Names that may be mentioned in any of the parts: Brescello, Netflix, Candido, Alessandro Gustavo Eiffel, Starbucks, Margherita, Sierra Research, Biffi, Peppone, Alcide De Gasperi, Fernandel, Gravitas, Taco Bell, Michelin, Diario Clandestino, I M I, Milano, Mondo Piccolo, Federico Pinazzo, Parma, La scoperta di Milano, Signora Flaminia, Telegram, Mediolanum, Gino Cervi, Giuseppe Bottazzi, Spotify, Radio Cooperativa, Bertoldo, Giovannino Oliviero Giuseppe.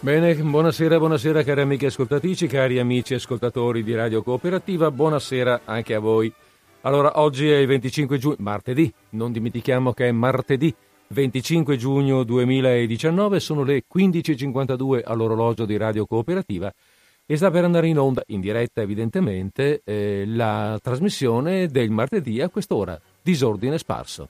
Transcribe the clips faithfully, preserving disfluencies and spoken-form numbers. Bene, buonasera, buonasera cari amiche ascoltatrici, cari amici ascoltatori di Radio Cooperativa, buonasera anche a voi. Allora, oggi è il venticinque giugno, martedì, non dimentichiamo che è martedì, venticinque giugno duemiladiciannove, sono le quindici e cinquantadue all'orologio di Radio Cooperativa e sta per andare in onda, in diretta evidentemente, eh, la trasmissione del martedì a quest'ora, Disordine Sparso.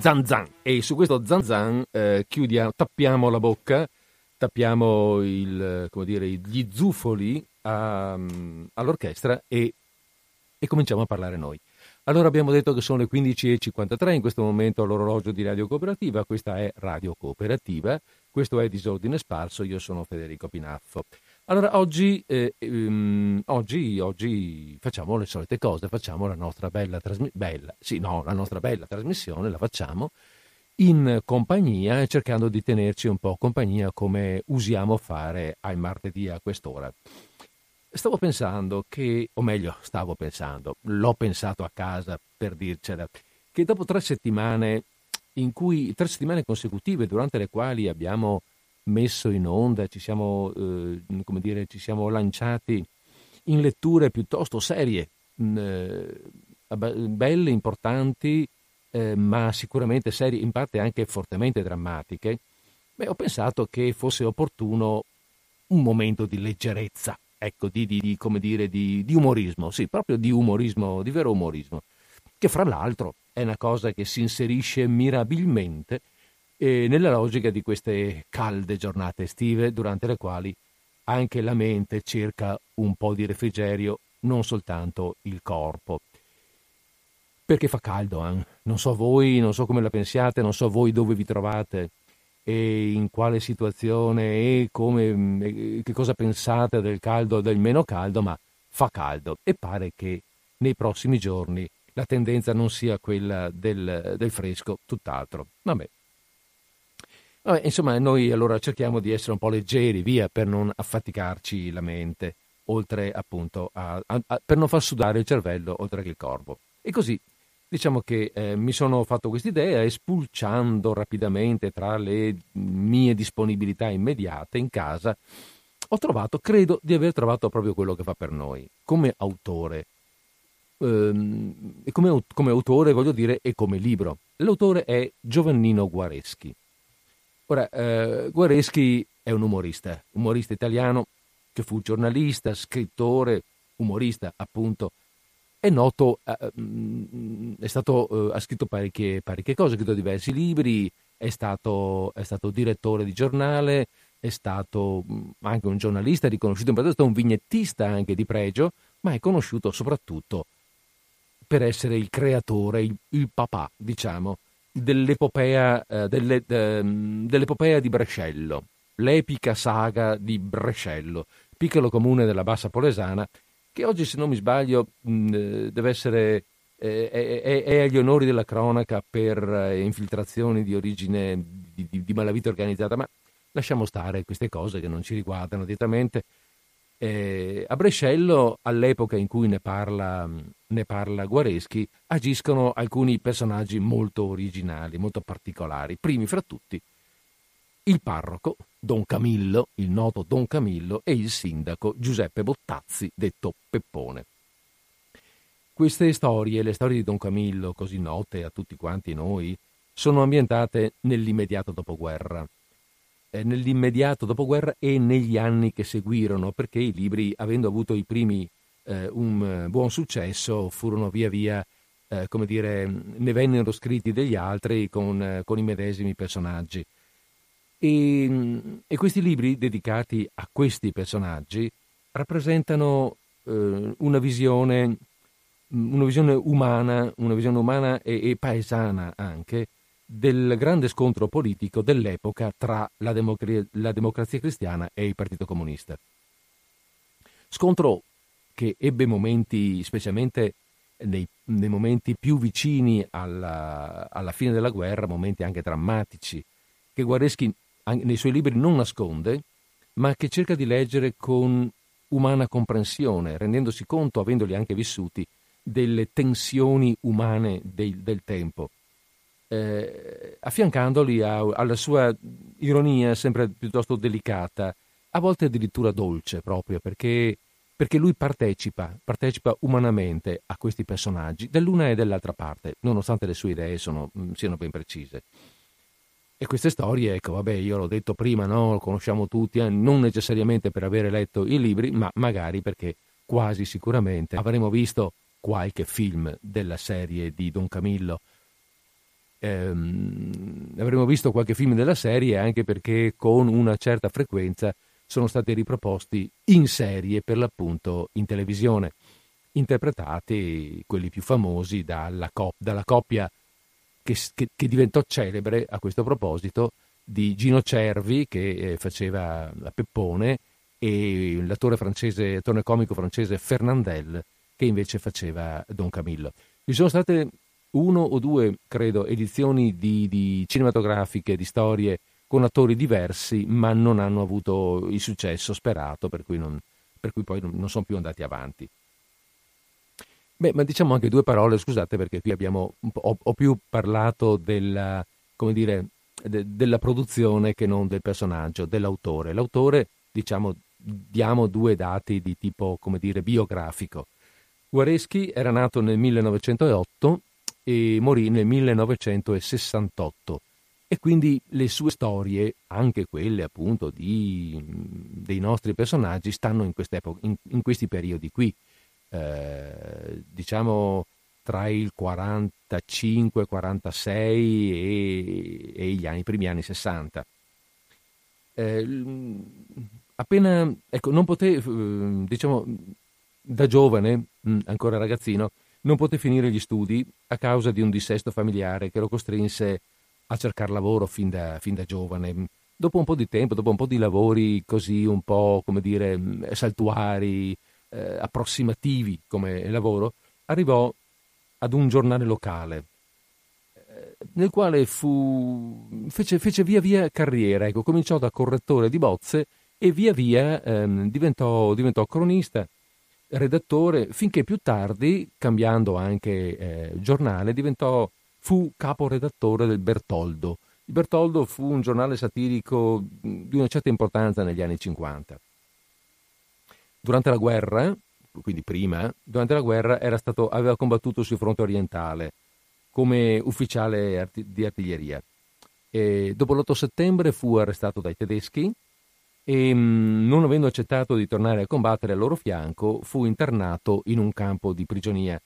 Zan zan, e su questo zan zan eh, chiudiamo, tappiamo la bocca, tappiamo il, come dire, gli zufoli a, all'orchestra e, e cominciamo a parlare noi. Allora, abbiamo detto che sono le quindici e cinquantatré in questo momento all'orologio di Radio Cooperativa. Questa è Radio Cooperativa, questo è Disordine Sparso, io sono Federico Pinazzo. Allora, oggi, eh, um, oggi, oggi facciamo le solite cose, facciamo la nostra bella trasmissione, sì, no, la nostra bella trasmissione la facciamo in compagnia, cercando di tenerci un po' compagnia come usiamo fare ai martedì a quest'ora. Stavo pensando che, o meglio, stavo pensando, l'ho pensato a casa per dircela, che dopo tre settimane in cui, tre settimane consecutive durante le quali abbiamo messo in onda, ci siamo, eh, come dire, ci siamo lanciati in letture piuttosto serie, mh, belle, importanti, eh, ma sicuramente serie, in parte anche fortemente drammatiche. Beh, ho pensato che fosse opportuno un momento di leggerezza, ecco, di, di, di come dire, di, di umorismo, sì, proprio di umorismo, di vero umorismo, che fra l'altro è una cosa che si inserisce mirabilmente e nella logica di queste calde giornate estive, durante le quali anche la mente cerca un po' di refrigerio, non soltanto il corpo, perché fa caldo, eh? Non so voi, non so come la pensiate, non so voi dove vi trovate e in quale situazione e come, e che cosa pensate del caldo o del meno caldo, ma fa caldo e pare che nei prossimi giorni la tendenza non sia quella del, del fresco, tutt'altro. Vabbè. Vabbè, insomma, noi allora cerchiamo di essere un po' leggeri, via, per non affaticarci la mente, oltre appunto a, a, a per non far sudare il cervello oltre che il corpo. E così diciamo che eh, mi sono fatto quest'idea e, spulciando rapidamente tra le mie disponibilità immediate in casa, ho trovato, credo di aver trovato proprio quello che fa per noi come autore, ehm, e come, come autore voglio dire, e come libro. L'autore è Giovannino Guareschi. Ora, eh, Guareschi è un umorista, umorista italiano che fu giornalista, scrittore, umorista appunto, è noto, eh, è stato, eh, ha scritto parecchie, parecchie cose, ha scritto diversi libri, è stato, è stato direttore di giornale, è stato anche un giornalista riconosciuto, in particolare è stato un vignettista anche di pregio, ma è conosciuto soprattutto per essere il creatore, il, il papà, diciamo, dell'epopea, eh, delle, de, dell'epopea di Brescello, l'epica saga di Brescello, piccolo comune della Bassa Polesana, che oggi, se non mi sbaglio, mh, deve essere, eh, è, è agli onori della cronaca per eh, infiltrazioni di origine di, di, di malavita organizzata, ma lasciamo stare queste cose che non ci riguardano direttamente. Eh, a Brescello, all'epoca in cui ne parla, ne parla Guareschi, agiscono alcuni personaggi molto originali, molto particolari. Primi fra tutti il parroco Don Camillo, il noto Don Camillo, e il sindaco Giuseppe Bottazzi, detto Peppone. Queste storie, le storie di Don Camillo, così note a tutti quanti noi, sono ambientate nell'immediato dopoguerra. Nell'immediato dopoguerra e negli anni che seguirono, perché i libri, avendo avuto i primi eh, un buon successo, furono via via, eh, come dire, ne vennero scritti degli altri con, eh, con i medesimi personaggi. E, e questi libri dedicati a questi personaggi rappresentano eh, una visione, una visione umana, una visione umana e, e paesana anche, del grande scontro politico dell'epoca tra la, democra- la democrazia cristiana e il Partito Comunista. Scontro che ebbe momenti specialmente nei, nei momenti più vicini alla, alla fine della guerra, momenti anche drammatici, che Guareschi nei suoi libri non nasconde, ma che cerca di leggere con umana comprensione, rendendosi conto, avendoli anche vissuti, delle tensioni umane del, del tempo, eh, affiancandoli a, alla sua ironia sempre piuttosto delicata, a volte addirittura dolce, proprio perché, perché lui partecipa, partecipa umanamente a questi personaggi dell'una e dell'altra parte, nonostante le sue idee sono, siano ben precise. E queste storie, ecco, vabbè, io l'ho detto prima, no, lo conosciamo tutti, eh, non necessariamente per avere letto i libri, ma magari perché quasi sicuramente avremo visto qualche film della serie di Don Camillo. Ehm, avremo visto qualche film della serie anche perché con una certa frequenza sono stati riproposti in serie, per l'appunto in televisione, interpretati quelli più famosi dalla, co- dalla coppia Che, che diventò celebre a questo proposito, di Gino Cervi che faceva la Peppone e l'attore francese, attore comico francese Fernandel che invece faceva Don Camillo. Ci sono state uno o due, credo, edizioni di, di cinematografiche, di storie con attori diversi, ma non hanno avuto il successo sperato, per cui, non, per cui poi non sono più andati avanti. Beh, ma diciamo anche due parole, scusate, perché qui abbiamo ho, ho più parlato della, come dire, de, della produzione che non del personaggio, dell'autore. L'autore, diciamo, diamo due dati di tipo, come dire, biografico. Guareschi era nato nel millenovecentootto e morì nel millenovecentosessantotto, e quindi le sue storie, anche quelle appunto di, dei nostri personaggi, stanno in, in, in questi periodi qui. Eh, diciamo tra il quarantacinque quarantasei e, e gli anni, i primi anni sessanta. Eh, appena, ecco, non poté, diciamo, da giovane, ancora ragazzino, non poté finire gli studi a causa di un dissesto familiare che lo costrinse a cercare lavoro fin da, fin da giovane. Dopo un po' di tempo, dopo un po' di lavori così un po', come dire, saltuari, approssimativi come lavoro, arrivò ad un giornale locale nel quale fu fece, fece via via carriera, ecco, cominciò da correttore di bozze e via via ehm, diventò, diventò cronista, redattore, finché più tardi, cambiando anche eh, giornale, diventò fu caporedattore del Bertoldo. Il Bertoldo fu un giornale satirico di una certa importanza negli anni cinquanta. Durante la guerra, quindi prima, durante la guerra era stato, aveva combattuto sul fronte orientale come ufficiale arti, di artiglieria. E dopo l'otto settembre fu arrestato dai tedeschi e, non avendo accettato di tornare a combattere al loro fianco, fu internato in un campo di prigionia.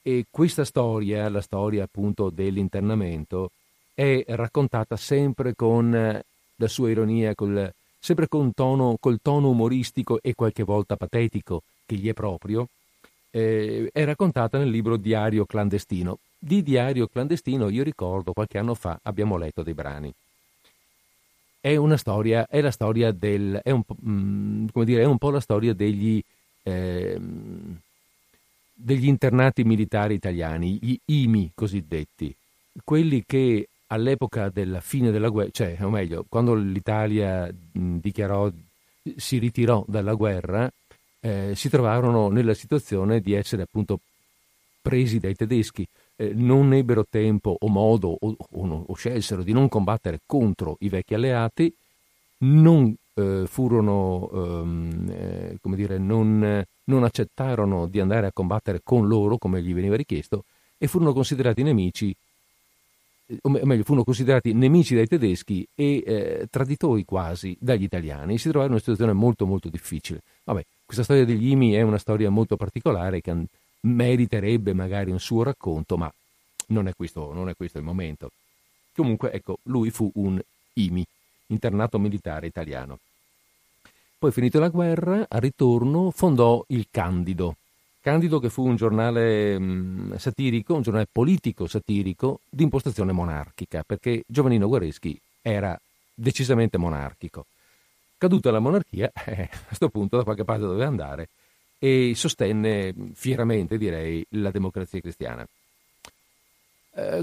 E questa storia, la storia appunto dell'internamento, è raccontata sempre con la sua ironia, col sempre con tono, col tono umoristico e qualche volta patetico che gli è proprio, eh, è raccontata nel libro Diario Clandestino. Di Diario Clandestino, io ricordo, qualche anno fa abbiamo letto dei brani. È una storia, è la storia del, è un, mh, come dire, è un po' la storia degli, eh, degli internati militari italiani, gli I M I cosiddetti, quelli che all'epoca della fine della guerra, cioè, o meglio, quando l'Italia dichiarò, si ritirò dalla guerra, eh, si trovarono nella situazione di essere appunto presi dai tedeschi. Eh, non ebbero tempo o modo o, o, no, o scelsero di non combattere contro i vecchi alleati, non eh, furono, ehm, eh, come dire, non, non accettarono di andare a combattere con loro come gli veniva richiesto e furono considerati nemici. O meglio, furono considerati nemici dai tedeschi e eh, traditori quasi dagli italiani. Si trovarono in una situazione molto molto difficile. Vabbè, questa storia degli I M I è una storia molto particolare che an- meriterebbe magari un suo racconto, ma non è questo, non è questo il momento. Comunque, ecco, lui fu un I M I, internato militare italiano. Poi, finita la guerra, al ritorno fondò il Candido. Candido, che fu un giornale mh, satirico, un giornale politico satirico di impostazione monarchica, perché Giovannino Guareschi era decisamente monarchico. Caduta la monarchia, eh, a questo punto da qualche parte doveva andare, e sostenne fieramente, direi, la democrazia cristiana.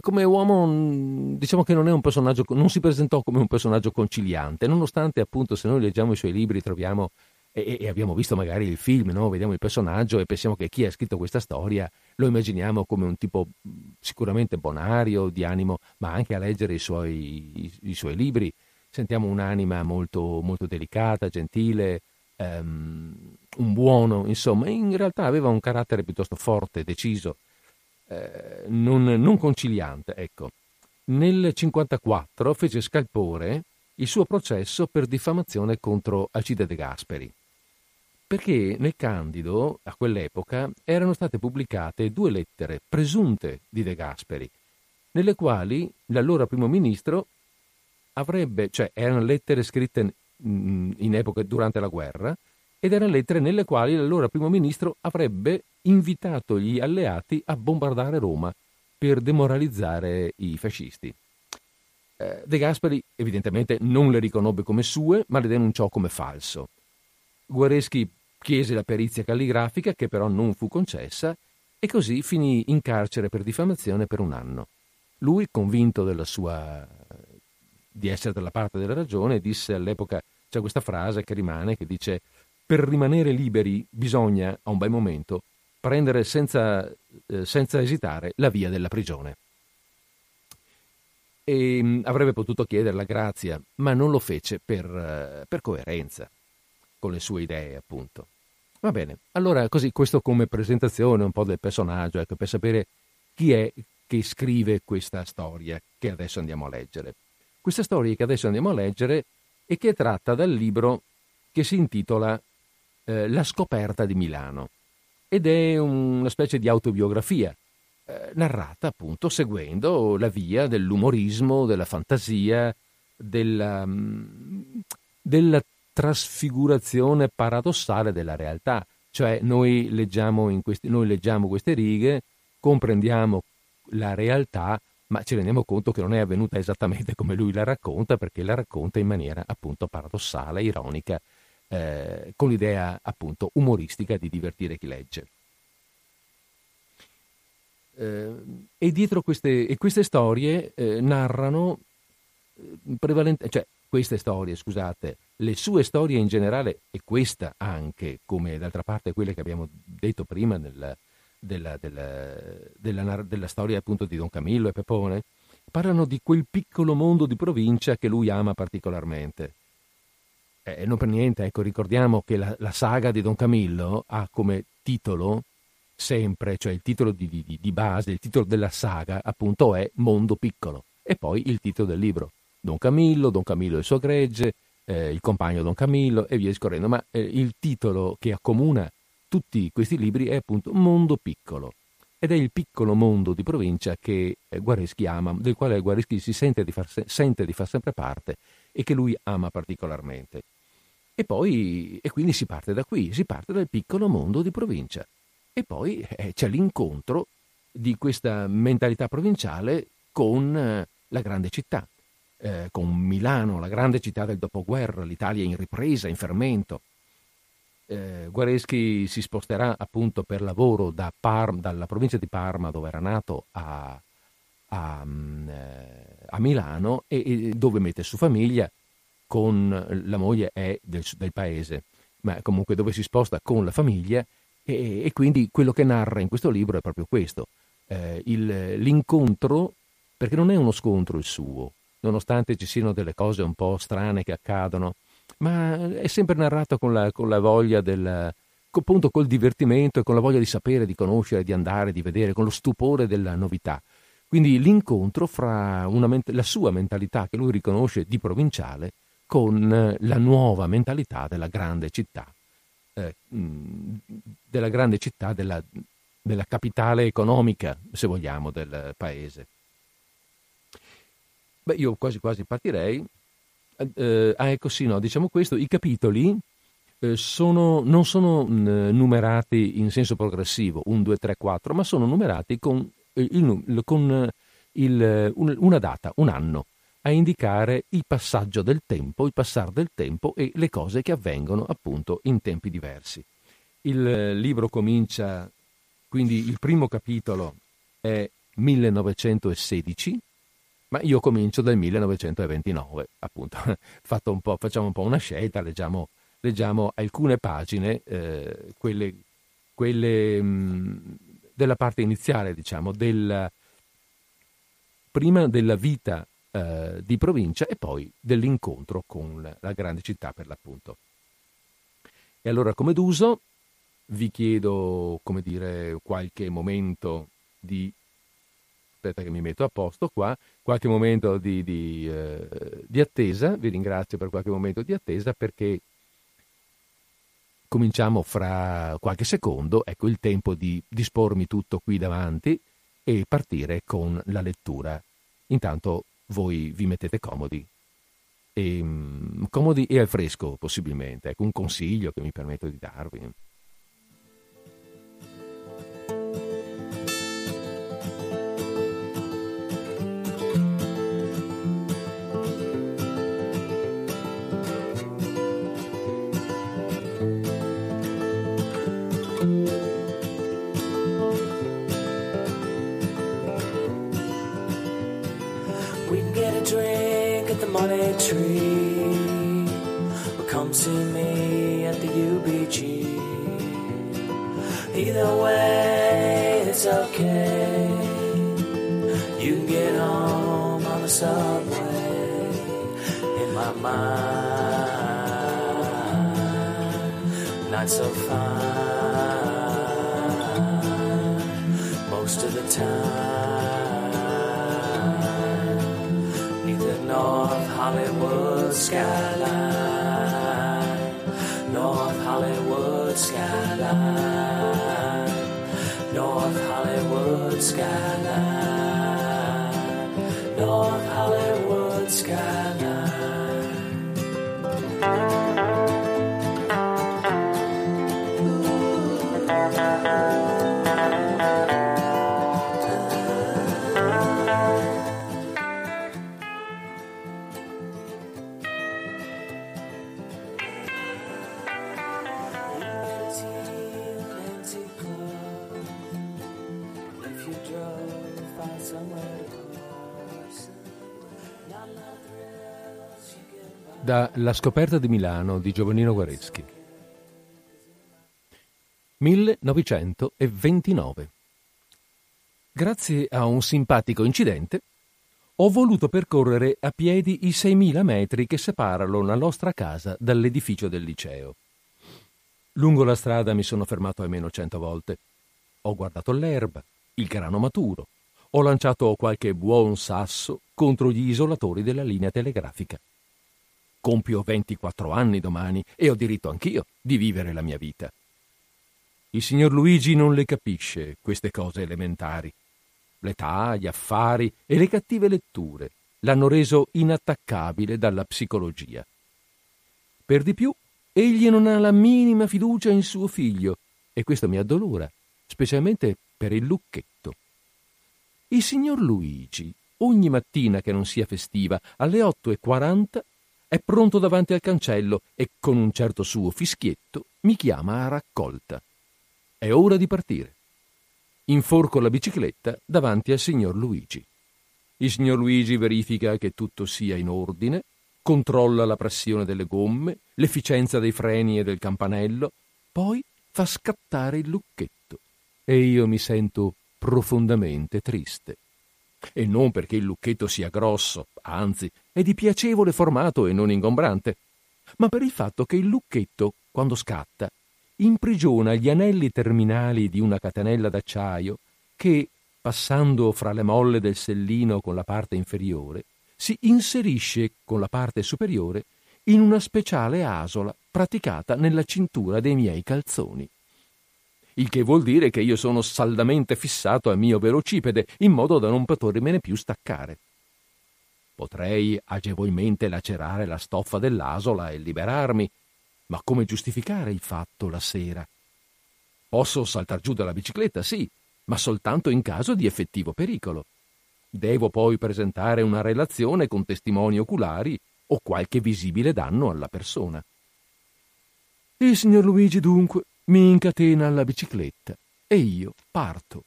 Come uomo, diciamo che non è un personaggio, non si presentò come un personaggio conciliante, nonostante, appunto, se noi leggiamo i suoi libri troviamo e, e abbiamo visto magari il film, no? Vediamo il personaggio e pensiamo che chi ha scritto questa storia lo immaginiamo come un tipo sicuramente bonario, di animo, ma anche a leggere i suoi, i, i suoi libri sentiamo un'anima molto, molto delicata, gentile, um, un buono, insomma, in realtà aveva un carattere piuttosto forte, deciso. Eh, non, non conciliante, ecco. Nel cinquantaquattro fece scalpore il suo processo per diffamazione contro Alcide De Gasperi, perché nel Candido, a quell'epoca, erano state pubblicate due lettere presunte di De Gasperi, nelle quali l'allora primo ministro avrebbe, cioè erano lettere scritte in epoca durante la guerra, ed erano lettere nelle quali l'allora primo ministro avrebbe invitato gli alleati a bombardare Roma per demoralizzare i fascisti. De Gasperi evidentemente non le riconobbe come sue, ma le denunciò come falso. Guareschi chiese la perizia calligrafica, che però non fu concessa, e così finì in carcere per diffamazione per un anno. Lui, convinto della sua... di essere dalla parte della ragione, disse all'epoca, c'è questa frase che rimane, che dice: per rimanere liberi bisogna, a un bel momento, prendere senza, eh, senza esitare la via della prigione. E mh, avrebbe potuto chiedere la grazia, ma non lo fece per, eh, per coerenza con le sue idee, appunto. Va bene, allora così, questo come presentazione un po' del personaggio, ecco, per sapere chi è che scrive questa storia che adesso andiamo a leggere. Questa storia che adesso andiamo a leggere e che è tratta dal libro che si intitola eh, La scoperta di Milano, ed è una specie di autobiografia eh, narrata, appunto, seguendo la via dell'umorismo, della fantasia, della, della trasfigurazione paradossale della realtà. Cioè noi leggiamo, in questi, noi leggiamo queste righe, comprendiamo la realtà, ma ci rendiamo conto che non è avvenuta esattamente come lui la racconta, perché la racconta in maniera, appunto, paradossale, ironica, Eh, con l'idea, appunto, umoristica di divertire chi legge. Eh, e dietro queste, e queste storie eh, narrano prevalente, cioè queste storie, scusate, le sue storie in generale, e questa anche, come d'altra parte quelle che abbiamo detto prima nel, della, della, della, della storia, appunto, di Don Camillo e Peppone, parlano di quel piccolo mondo di provincia che lui ama particolarmente. Eh, non per niente, ecco, ricordiamo che la, la saga di Don Camillo ha come titolo sempre, cioè il titolo di, di, di base, il titolo della saga, appunto, è Mondo Piccolo, e poi il titolo del libro, Don Camillo, Don Camillo e il suo gregge, eh, il compagno Don Camillo e via discorrendo, ma eh, il titolo che accomuna tutti questi libri è, appunto, Mondo Piccolo, ed è il piccolo mondo di provincia che eh, Guareschi ama, del quale Guareschi si sente di far, sente di far sempre parte e che lui ama particolarmente. E poi, e quindi si parte da qui, si parte dal piccolo mondo di provincia. E poi eh, c'è l'incontro di questa mentalità provinciale con eh, la grande città, eh, con Milano, la grande città del dopoguerra, l'Italia in ripresa, in fermento. Eh, Guareschi si sposterà, appunto, per lavoro da Par- dalla provincia di Parma, dove era nato, a, a, a Milano, e, e dove mette su famiglia. Con la moglie è del, del paese, ma comunque dove si sposta con la famiglia, e, e quindi quello che narra in questo libro è proprio questo, eh, il, l'incontro, perché non è uno scontro il suo, nonostante ci siano delle cose un po' strane che accadono, ma è sempre narrato con la, con la voglia del, appunto, col divertimento e con la voglia di sapere, di conoscere, di andare, di vedere, con lo stupore della novità. Quindi l'incontro fra una ment- la sua mentalità, che lui riconosce di provinciale, con la nuova mentalità della grande città, eh, della grande città, della, della capitale economica, se vogliamo, del paese. Beh, io quasi quasi partirei. Eh, ah, ecco sì, no, diciamo questo, i capitoli eh, sono, non sono mh, numerati in senso progressivo, uno, due, tre, quattro, ma sono numerati con, eh, il, con il, un, una data, un anno, a indicare il passaggio del tempo, il passar del tempo e le cose che avvengono, appunto, in tempi diversi. Il libro comincia, quindi il primo capitolo è millenovecentosedici, ma io comincio dal millenovecentoventinove, appunto. Fatto un po', facciamo un po' una scelta, leggiamo, leggiamo alcune pagine, eh, quelle, quelle mh, della parte iniziale, diciamo, della, prima della vita eh, di provincia e poi dell'incontro con la, la grande città, per l'appunto. E allora, come d'uso, vi chiedo, come dire, qualche momento di... aspetta che mi metto a posto qua, qualche momento di, di, eh, di attesa. Vi ringrazio per qualche momento di attesa, perché cominciamo fra qualche secondo, ecco il tempo di dispormi tutto qui davanti e partire con la lettura. Intanto voi vi mettete comodi e, comodi e al fresco possibilmente, ecco un consiglio che mi permetto di darvi. Money tree, well, come see me at the U B G. Either way, it's okay. You can get home on the subway. In my mind, not so fine most of the time. North Hollywood skyline, North Hollywood skyline, North Hollywood skyline, North Hollywood skyline. Da La scoperta di Milano di Giovannino Guareschi. millenovecentoventinove. Grazie a un simpatico incidente ho voluto percorrere a piedi i seimila metri che separano la nostra casa dall'edificio del liceo. Lungo la strada mi sono fermato almeno cento volte. Ho guardato l'erba, il grano maturo, ho lanciato qualche buon sasso contro gli isolatori della linea telegrafica. Compio ventiquattro anni domani e ho diritto anch'io di vivere la mia vita. Il signor Luigi non le capisce queste cose elementari. L'età, gli affari e le cattive letture l'hanno reso inattaccabile dalla psicologia. Per di più, egli non ha la minima fiducia in suo figlio e questo mi addolora, specialmente per il lucchetto. Il signor Luigi, ogni mattina che non sia festiva, alle otto e quaranta è pronto davanti al cancello e con un certo suo fischietto mi chiama a raccolta. È ora di partire. Inforco la bicicletta davanti al signor Luigi. Il signor Luigi verifica che tutto sia in ordine, controlla la pressione delle gomme, l'efficienza dei freni e del campanello, poi fa scattare il lucchetto e io mi sento profondamente triste. E non perché il lucchetto sia grosso, anzi, è di piacevole formato e non ingombrante, ma per il fatto che il lucchetto, quando scatta, imprigiona gli anelli terminali di una catenella d'acciaio che, passando fra le molle del sellino con la parte inferiore, si inserisce con la parte superiore in una speciale asola praticata nella cintura dei miei calzoni. Il che vuol dire che io sono saldamente fissato al mio velocipede in modo da non potermene più staccare. Potrei agevolmente lacerare la stoffa dell'asola e liberarmi, ma come giustificare il fatto la sera? Posso saltar giù dalla bicicletta, sì, ma soltanto in caso di effettivo pericolo. Devo poi presentare una relazione con testimoni oculari o qualche visibile danno alla persona. Il signor Luigi, dunque, mi incatena alla bicicletta e io parto.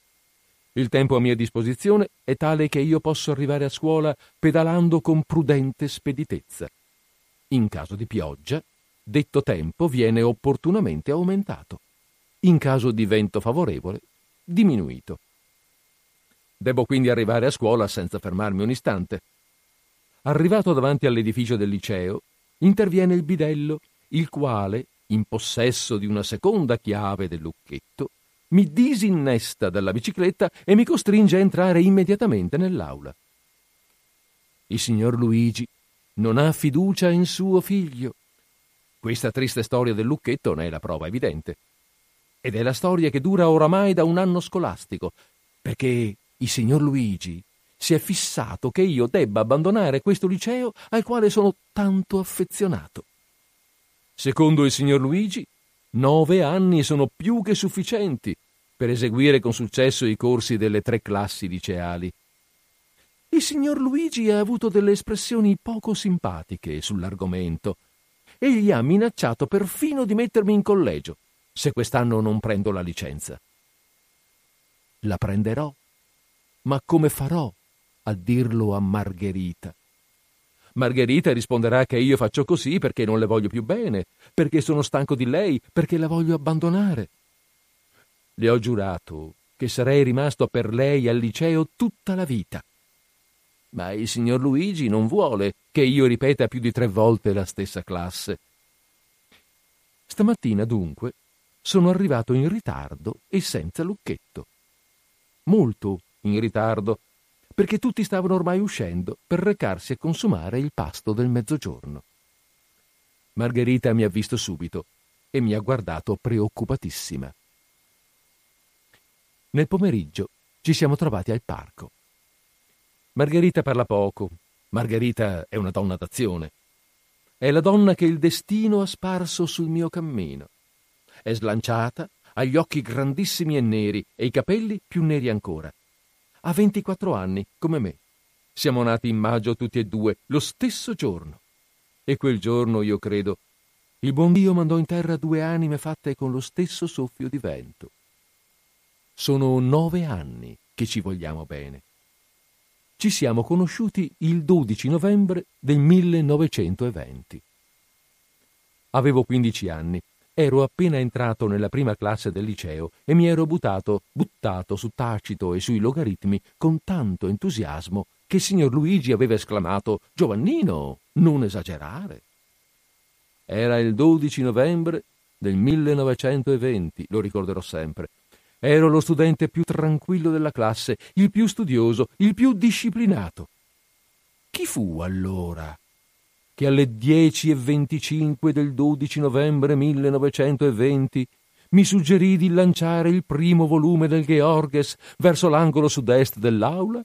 Il tempo a mia disposizione è tale che io posso arrivare a scuola pedalando con prudente speditezza. In caso di pioggia, detto tempo viene opportunamente aumentato. In caso di vento favorevole, diminuito. Devo quindi arrivare a scuola senza fermarmi un istante. Arrivato davanti all'edificio del liceo, interviene il bidello, il quale, in possesso di una seconda chiave del lucchetto, mi disinnesta dalla bicicletta e mi costringe a entrare immediatamente nell'aula. Il signor Luigi non ha fiducia in suo figlio. Questa triste storia del lucchetto ne è la prova evidente. Ed è la storia che dura oramai da un anno scolastico, perché il signor Luigi si è fissato che io debba abbandonare questo liceo al quale sono tanto affezionato. Secondo il signor Luigi, nove anni sono più che sufficienti per eseguire con successo i corsi delle tre classi liceali. Il signor Luigi ha avuto delle espressioni poco simpatiche sull'argomento e gli ha minacciato perfino di mettermi in collegio se quest'anno non prendo la licenza. La prenderò, ma come farò a dirlo a Margherita? Margherita risponderà che io faccio così perché non le voglio più bene, perché sono stanco di lei, perché la voglio abbandonare. Le ho giurato che sarei rimasto per lei al liceo tutta la vita. Ma il signor Luigi non vuole che io ripeta più di tre volte la stessa classe. Stamattina, dunque, sono arrivato in ritardo e senza lucchetto. Molto in ritardo, perché tutti stavano ormai uscendo per recarsi a consumare il pasto del mezzogiorno. Margherita mi ha visto subito e mi ha guardato preoccupatissima. Nel pomeriggio ci siamo trovati al parco. Margherita parla poco. Margherita è una donna d'azione. È la donna che il destino ha sparso sul mio cammino. È slanciata, ha gli occhi grandissimi e neri e i capelli più neri ancora. Ha ventiquattro anni, come me. Siamo nati in maggio tutti e due, lo stesso giorno. E quel giorno, io credo, il buon Dio mandò in terra due anime fatte con lo stesso soffio di vento. Sono nove anni che ci vogliamo bene. Ci siamo conosciuti il dodici novembre del millenovecentoventi. Avevo quindici anni. Ero appena entrato nella prima classe del liceo e mi ero buttato, buttato su Tacito e sui logaritmi con tanto entusiasmo che il signor Luigi aveva esclamato: «Giovannino, non esagerare!». Era il dodici novembre del millenovecentoventi, lo ricorderò sempre. Ero lo studente più tranquillo della classe, il più studioso, il più disciplinato. Chi fu allora che alle dieci e venticinque del dodici novembre millenovecentoventi mi suggerì di lanciare il primo volume del Georges verso l'angolo sud-est dell'aula?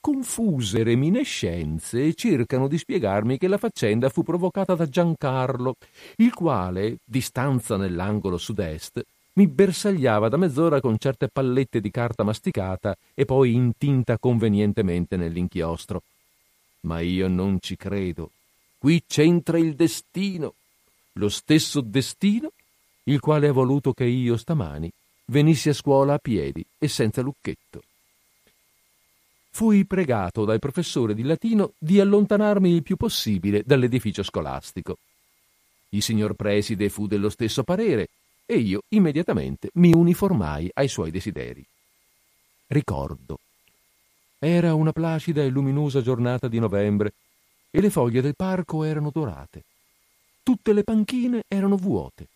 Confuse reminiscenze cercano di spiegarmi che la faccenda fu provocata da Giancarlo, il quale, di stanza nell'angolo sud-est, mi bersagliava da mezz'ora con certe pallette di carta masticata e poi intinta convenientemente nell'inchiostro. Ma io non ci credo. Qui c'entra il destino, lo stesso destino il quale ha voluto che io stamani venissi a scuola a piedi e senza lucchetto. Fui pregato dal professore di latino di allontanarmi il più possibile dall'edificio scolastico. Il signor preside fu dello stesso parere e io immediatamente mi uniformai ai suoi desideri. Ricordo. Era una placida e luminosa giornata di novembre e le foglie del parco erano dorate. Tutte le panchine erano vuote.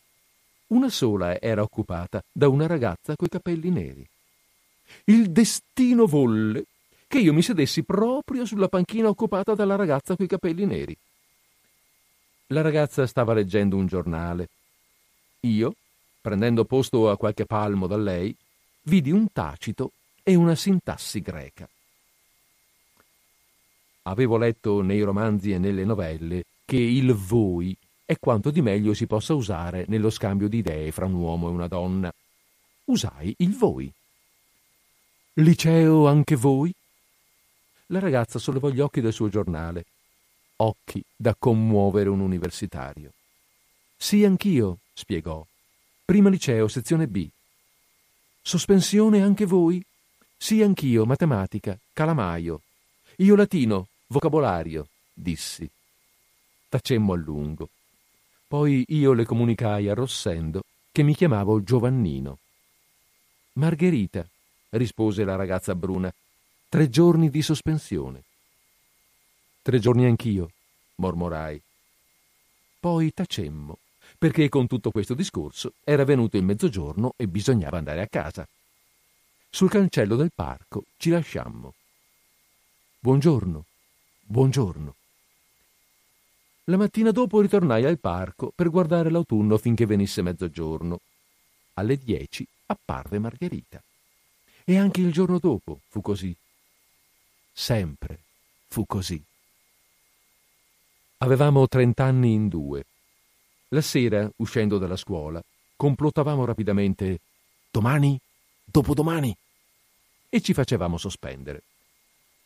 Una sola era occupata da una ragazza coi capelli neri. Il destino volle che io mi sedessi proprio sulla panchina occupata dalla ragazza coi capelli neri. La ragazza stava leggendo un giornale. Io, prendendo posto a qualche palmo da lei, vidi un Tacito e una sintassi greca. Avevo letto nei romanzi e nelle novelle che il voi è quanto di meglio si possa usare nello scambio di idee fra un uomo e una donna. Usai il voi. «Liceo anche voi?» La ragazza sollevò gli occhi del suo giornale. Occhi da commuovere un universitario. «Sì, anch'io», spiegò. Prima liceo, sezione B. Sospensione anche voi? Sì, anch'io, matematica, calamaio. Io latino, vocabolario, dissi. Tacemmo a lungo. Poi io le comunicai arrossendo che mi chiamavo Giovannino. Margherita, rispose la ragazza bruna, tre giorni di sospensione. Tre giorni anch'io, mormorai. Poi tacemmo, perché con tutto questo discorso era venuto il mezzogiorno e bisognava andare a casa. Sul cancello del parco ci lasciammo. Buongiorno, buongiorno. La mattina dopo ritornai al parco per guardare l'autunno finché venisse mezzogiorno. Alle dieci apparve Margherita. E anche il giorno dopo fu così. Sempre fu così. Avevamo trent'anni in due. La sera, uscendo dalla scuola, complottavamo rapidamente «Domani? Dopodomani?» e ci facevamo sospendere.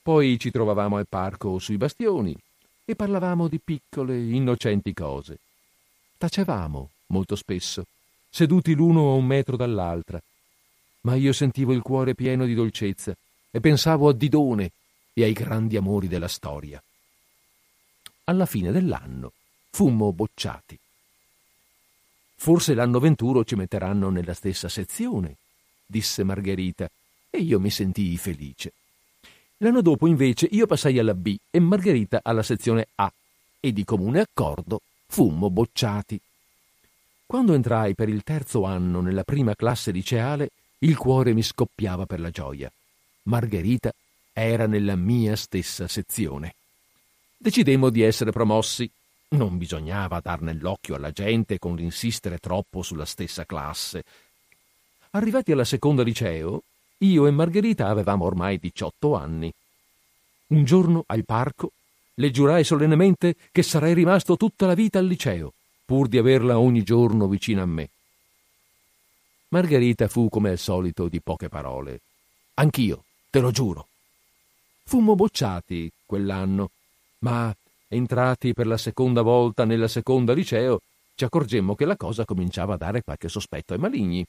Poi ci trovavamo al parco sui bastioni e parlavamo di piccole, innocenti cose. Tacevamo, molto spesso, seduti l'uno a un metro dall'altra, ma io sentivo il cuore pieno di dolcezza e pensavo a Didone e ai grandi amori della storia. Alla fine dell'anno fummo bocciati. Forse l'anno venturo ci metteranno nella stessa sezione, disse Margherita, e io mi sentii felice. L'anno dopo, invece, io passai alla B e Margherita alla sezione A e di comune accordo fummo bocciati. Quando entrai per il terzo anno nella prima classe liceale, il cuore mi scoppiava per la gioia. Margherita era nella mia stessa sezione. Decidemmo di essere promossi. Non bisognava dar nell'occhio alla gente con l'insistere troppo sulla stessa classe. Arrivati alla seconda liceo, io e Margherita avevamo ormai diciotto anni. Un giorno, al parco, le giurai solennemente che sarei rimasto tutta la vita al liceo, pur di averla ogni giorno vicino a me. Margherita fu, come al solito, di poche parole. Anch'io, te lo giuro. Fummo bocciati quell'anno, ma entrati per la seconda volta nella seconda liceo, ci accorgemmo che la cosa cominciava a dare qualche sospetto ai maligni.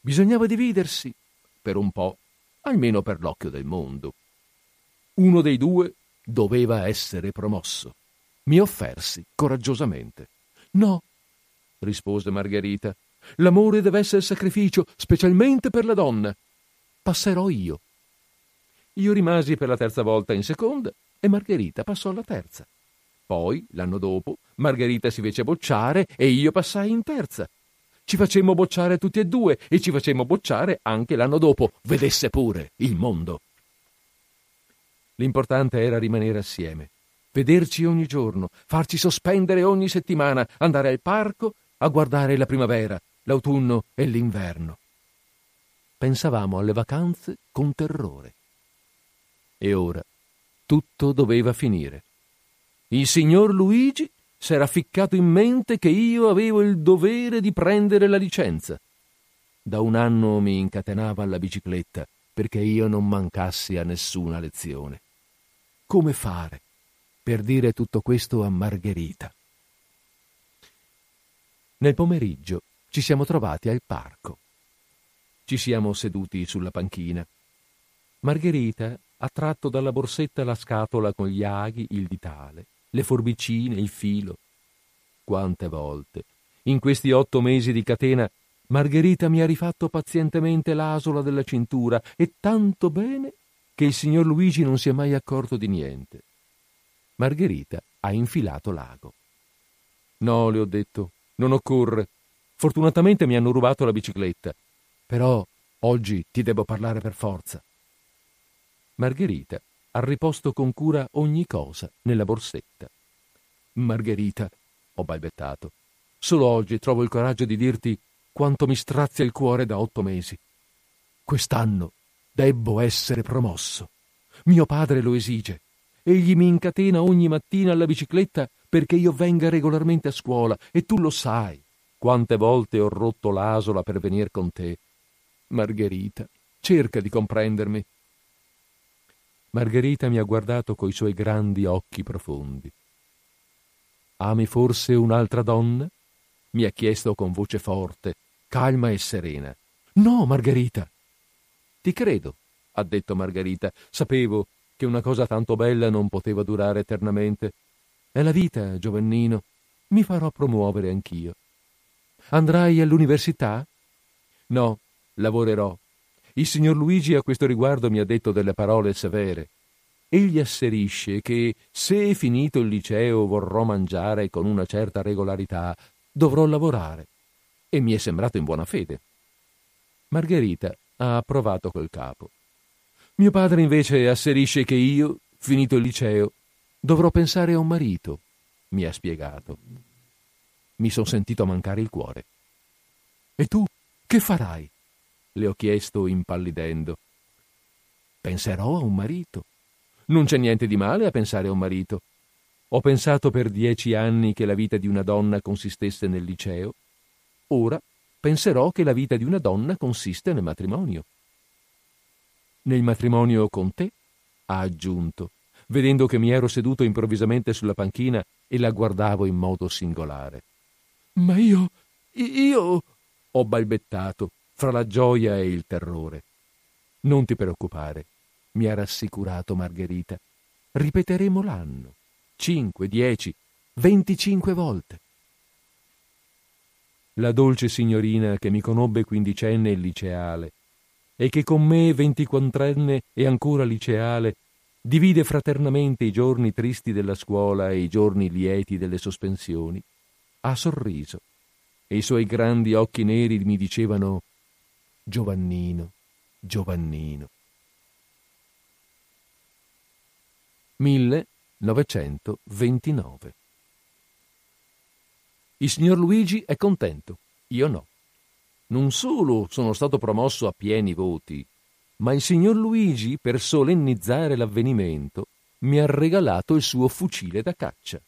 Bisognava dividersi, per un po', almeno per l'occhio del mondo. Uno dei due doveva essere promosso. Mi offersi coraggiosamente. «No», rispose Margherita, «l'amore deve essere sacrificio, specialmente per la donna. Passerò io». Io rimasi per la terza volta in seconda e Margherita passò alla terza. Poi, l'anno dopo, Margherita si fece bocciare e io passai in terza. Ci facemmo bocciare tutti e due e ci facemmo bocciare anche l'anno dopo. Vedesse pure il mondo. L'importante era rimanere assieme, vederci ogni giorno, farci sospendere ogni settimana, andare al parco a guardare la primavera, l'autunno e l'inverno. Pensavamo alle vacanze con terrore. E ora tutto doveva finire. Il signor Luigi s'era ficcato in mente che io avevo il dovere di prendere la licenza. Da un anno mi incatenava alla bicicletta perché io non mancassi a nessuna lezione. Come fare per dire tutto questo a Margherita? Nel pomeriggio ci siamo trovati al parco. Ci siamo seduti sulla panchina. Margherita ha tratto dalla borsetta la scatola con gli aghi, il ditale, le forbicine, il filo. Quante volte, in questi otto mesi di catena, Margherita mi ha rifatto pazientemente l'asola della cintura, e tanto bene che il signor Luigi non si è mai accorto di niente. Margherita ha infilato l'ago. No, le ho detto, non occorre. Fortunatamente mi hanno rubato la bicicletta. Però oggi ti devo parlare per forza. Margherita ha riposto con cura ogni cosa nella borsetta. Margherita, ho balbettato, solo oggi trovo il coraggio di dirti quanto mi strazia il cuore da otto mesi. Quest'anno debbo essere promosso. Mio padre lo esige. Egli mi incatena ogni mattina alla bicicletta perché io venga regolarmente a scuola, e tu lo sai quante volte ho rotto l'asola per venir con te. Margherita, cerca di comprendermi. Margherita mi ha guardato coi suoi grandi occhi profondi. Ami forse un'altra donna? Mi ha chiesto con voce forte, calma e serena. «No, Margherita!» «Ti credo», ha detto Margherita. «Sapevo che una cosa tanto bella non poteva durare eternamente. È la vita, Giovannino. Mi farò promuovere anch'io». «Andrai all'università?» «No, lavorerò. Il signor Luigi a questo riguardo mi ha detto delle parole severe. Egli asserisce che se finito il liceo vorrò mangiare con una certa regolarità, dovrò lavorare. E mi è sembrato in buona fede». Margherita ha approvato col capo. «Mio padre invece asserisce che io, finito il liceo, dovrò pensare a un marito», mi ha spiegato. Mi son sentito mancare il cuore. «E tu che farai?» le ho chiesto impallidendo. «Penserò a un marito. Non c'è niente di male a pensare a un marito. Ho pensato per dieci anni che la vita di una donna consistesse nel liceo. Ora penserò che la vita di una donna consiste nel matrimonio». «Nel matrimonio con te», ha aggiunto, vedendo che mi ero seduto improvvisamente sulla panchina e la guardavo in modo singolare. «Ma io, io», ho balbettato, fra la gioia e il terrore. «Non ti preoccupare», mi ha rassicurato Margherita. «Ripeteremo l'anno, cinque, dieci, venticinque volte». La dolce signorina che mi conobbe quindicenne e liceale, e che con me ventiquattrenne e ancora liceale, divide fraternamente i giorni tristi della scuola e i giorni lieti delle sospensioni, ha sorriso, e i suoi grandi occhi neri mi dicevano: «Giovannino, Giovannino». millenovecentoventinove. Il signor Luigi è contento, io no. Non solo sono stato promosso a pieni voti, ma il signor Luigi, per solennizzare l'avvenimento, mi ha regalato il suo fucile da caccia.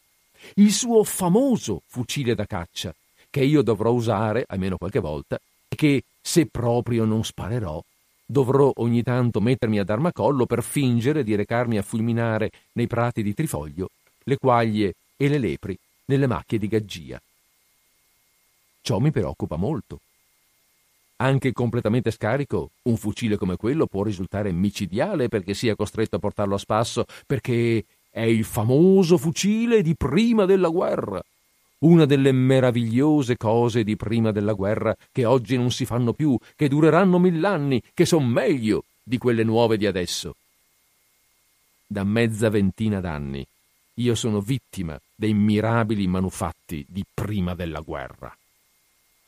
Il suo famoso fucile da caccia, che io dovrò usare almeno qualche volta, e che, se proprio non sparerò, dovrò ogni tanto mettermi ad armacollo per fingere di recarmi a fulminare nei prati di trifoglio le quaglie e le lepri nelle macchie di gaggia. Ciò mi preoccupa molto. Anche completamente scarico, un fucile come quello può risultare micidiale perché sia costretto a portarlo a spasso, perché è il famoso fucile di prima della guerra. Una delle meravigliose cose di prima della guerra che oggi non si fanno più, che dureranno mill'anni, che son meglio di quelle nuove di adesso. Da mezza ventina d'anni io sono vittima dei mirabili manufatti di prima della guerra.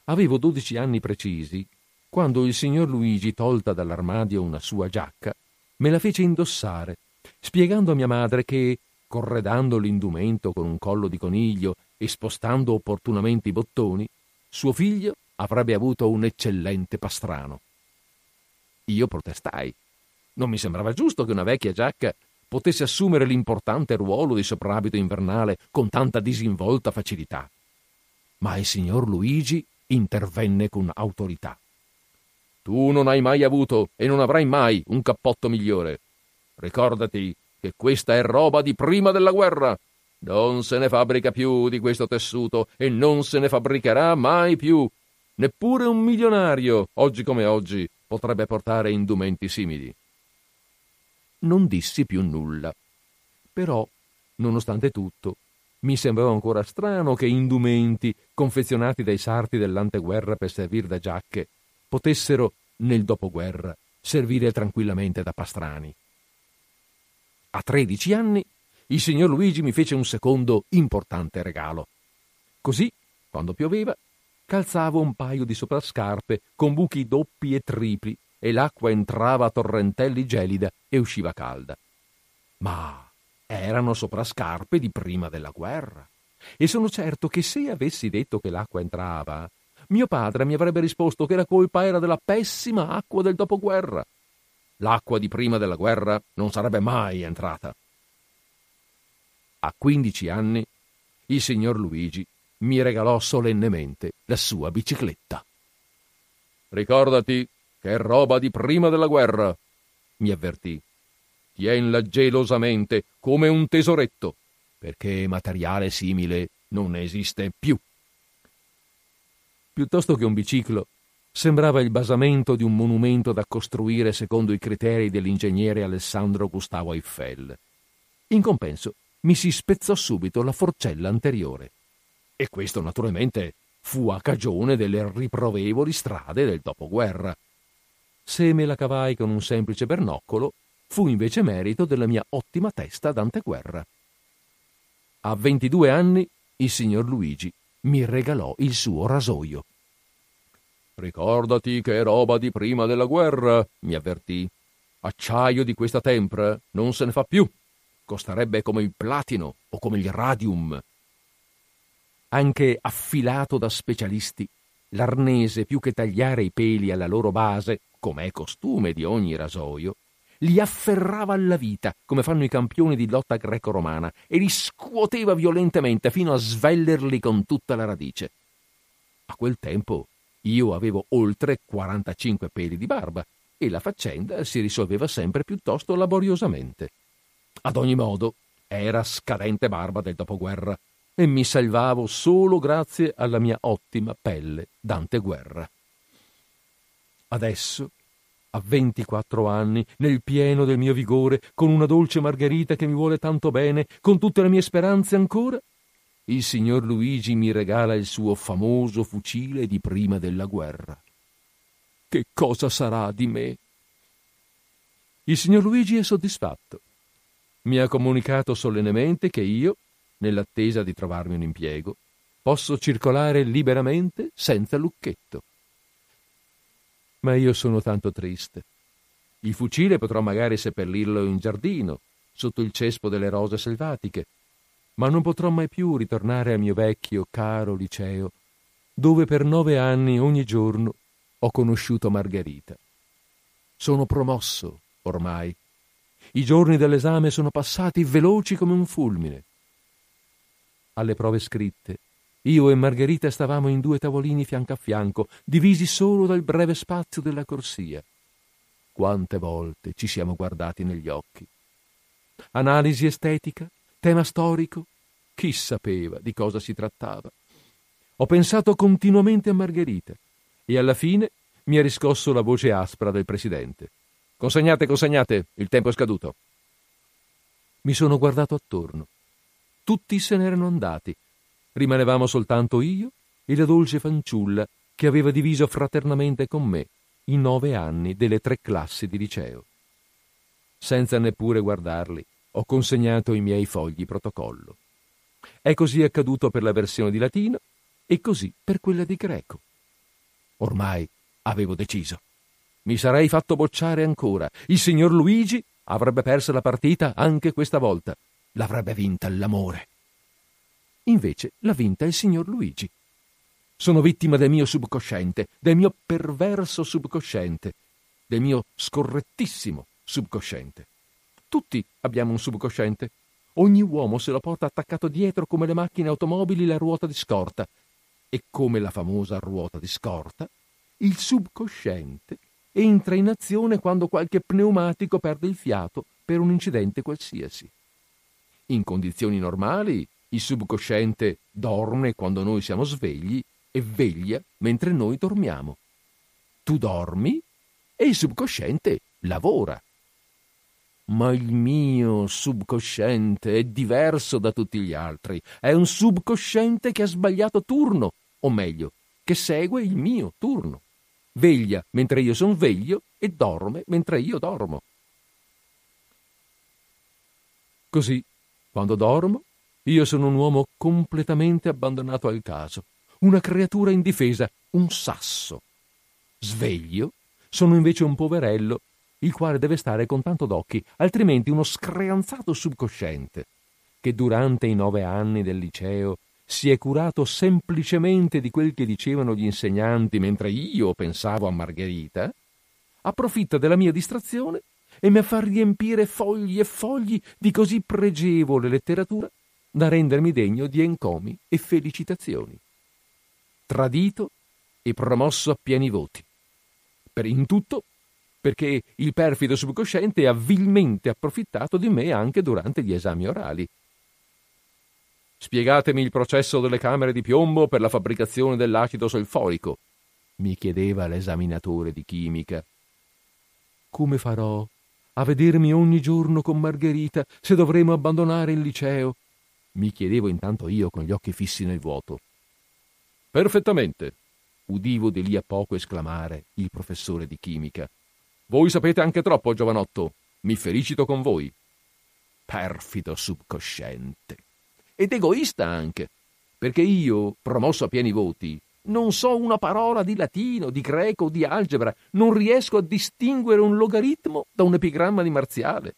Avevo dodici anni precisi quando il signor Luigi, tolta dall'armadio una sua giacca, me la fece indossare, spiegando a mia madre che, corredando l'indumento con un collo di coniglio e spostando opportunamente i bottoni, suo figlio avrebbe avuto un eccellente pastrano. Io protestai. Non mi sembrava giusto che una vecchia giacca potesse assumere l'importante ruolo di soprabito invernale con tanta disinvolta facilità. Ma il signor Luigi intervenne con autorità. «Tu non hai mai avuto e non avrai mai un cappotto migliore. Ricordati che questa è roba di prima della guerra. Non se ne fabbrica più di questo tessuto e non se ne fabbricherà mai più. Neppure un milionario, oggi come oggi, potrebbe portare indumenti simili». Non dissi più nulla. Però, nonostante tutto, mi sembrava ancora strano che indumenti confezionati dai sarti dell'anteguerra per servir da giacche potessero, nel dopoguerra, servire tranquillamente da pastrani. A tredici anni il signor Luigi mi fece un secondo importante regalo. Così, quando pioveva, calzavo un paio di soprascarpe con buchi doppi e tripli e l'acqua entrava a torrentelli gelida e usciva calda. Ma erano soprascarpe di prima della guerra. E sono certo che se avessi detto che l'acqua entrava, mio padre mi avrebbe risposto che la colpa era della pessima acqua del dopoguerra. L'acqua di prima della guerra non sarebbe mai entrata. A quindici anni il signor Luigi mi regalò solennemente la sua bicicletta. «Ricordati che è roba di prima della guerra», mi avvertì. «Tienla gelosamente come un tesoretto, perché materiale simile non esiste più». Piuttosto che un biciclo, sembrava il basamento di un monumento da costruire secondo i criteri dell'ingegnere Alessandro Gustavo Eiffel. In compenso mi si spezzò subito la forcella anteriore, e questo naturalmente fu a cagione delle riprovevoli strade del dopoguerra. Se me la cavai con un semplice bernoccolo, fu invece merito della mia ottima testa d'anteguerra. A ventidue anni il signor Luigi mi regalò il suo rasoio. «Ricordati che è roba di prima della guerra», mi avvertì. «Acciaio di questa tempra non se ne fa più. Costerebbe come il platino o come il radium». Anche affilato da specialisti, l'arnese, più che tagliare i peli alla loro base, come è costume di ogni rasoio, li afferrava alla vita, come fanno i campioni di lotta greco-romana, e li scuoteva violentemente fino a svellerli con tutta la radice. A quel tempo io avevo oltre quarantacinque peli di barba, e la faccenda si risolveva sempre piuttosto laboriosamente. Ad ogni modo, era scadente barba del dopoguerra, e mi salvavo solo grazie alla mia ottima pelle d'anteguerra. Adesso, a ventiquattro anni, nel pieno del mio vigore, con una dolce Margherita che mi vuole tanto bene, con tutte le mie speranze ancora, il signor Luigi mi regala il suo famoso fucile di prima della guerra. Che cosa sarà di me? Il signor Luigi è soddisfatto. Mi ha comunicato solennemente che io, nell'attesa di trovarmi un impiego, posso circolare liberamente senza lucchetto. Ma io sono tanto triste. Il fucile potrò magari seppellirlo in giardino, sotto il cespo delle rose selvatiche, ma non potrò mai più ritornare al mio vecchio, caro liceo, dove per nove anni ogni giorno ho conosciuto Margherita. Sono promosso, ormai. I giorni dell'esame sono passati veloci come un fulmine. Alle prove scritte, io e Margherita stavamo in due tavolini fianco a fianco, divisi solo dal breve spazio della corsia. Quante volte ci siamo guardati negli occhi. Analisi estetica, tema storico, chi sapeva di cosa si trattava. Ho pensato continuamente a Margherita e alla fine mi ha riscosso la voce aspra del presidente. «Consegnate, consegnate, il tempo è scaduto». Mi sono guardato attorno. Tutti se n'erano andati. Rimanevamo soltanto io e la dolce fanciulla che aveva diviso fraternamente con me i nove anni delle tre classi di liceo. Senza neppure guardarli, ho consegnato i miei fogli protocollo. È così accaduto per la versione di latino e così per quella di greco. Ormai avevo deciso. Mi sarei fatto bocciare ancora. Il signor Luigi avrebbe perso la partita anche questa volta. L'avrebbe vinta l'amore. Invece l'ha vinta il signor Luigi. Sono vittima del mio subconsciente, del mio perverso subconsciente, del mio scorrettissimo subconsciente. Tutti abbiamo un subconsciente. Ogni uomo se lo porta attaccato dietro come le macchine automobili la ruota di scorta. E come la famosa ruota di scorta, il subconsciente entra in azione quando qualche pneumatico perde il fiato per un incidente qualsiasi. In condizioni normali, il subconsciente dorme quando noi siamo svegli e veglia mentre noi dormiamo. Tu dormi e il subconsciente lavora. Ma il mio subconsciente è diverso da tutti gli altri. È un subconsciente che ha sbagliato turno, o meglio, che segue il mio turno. Veglia mentre io sono sveglio e dorme mentre io dormo. Così, quando dormo, io sono un uomo completamente abbandonato al caso, una creatura indifesa, un sasso. Sveglio, sono invece un poverello, il quale deve stare con tanto d'occhi, altrimenti uno screanzato subconsciente, che durante i nove anni del liceo si è curato semplicemente di quel che dicevano gli insegnanti mentre io pensavo a Margherita, approfitta della mia distrazione e mi fa riempire fogli e fogli di così pregevole letteratura da rendermi degno di encomi e felicitazioni. Tradito e promosso a pieni voti. Per in tutto, perché il perfido subconsciente ha vilmente approfittato di me anche durante gli esami orali. «Spiegatemi il processo delle camere di piombo per la fabbricazione dell'acido solforico». mi chiedeva l'esaminatore di chimica. Come farò a vedermi ogni giorno con Margherita se dovremo abbandonare il liceo? Mi chiedevo intanto io con gli occhi fissi nel vuoto. Perfettamente, udivo di lì a poco esclamare il professore di chimica. Voi sapete anche troppo, giovanotto. Mi felicito con voi. Perfido subcosciente. Ed egoista anche, perché io, promosso a pieni voti, non so una parola di latino, di greco, di algebra. Non riesco a distinguere un logaritmo da un epigramma di Marziale.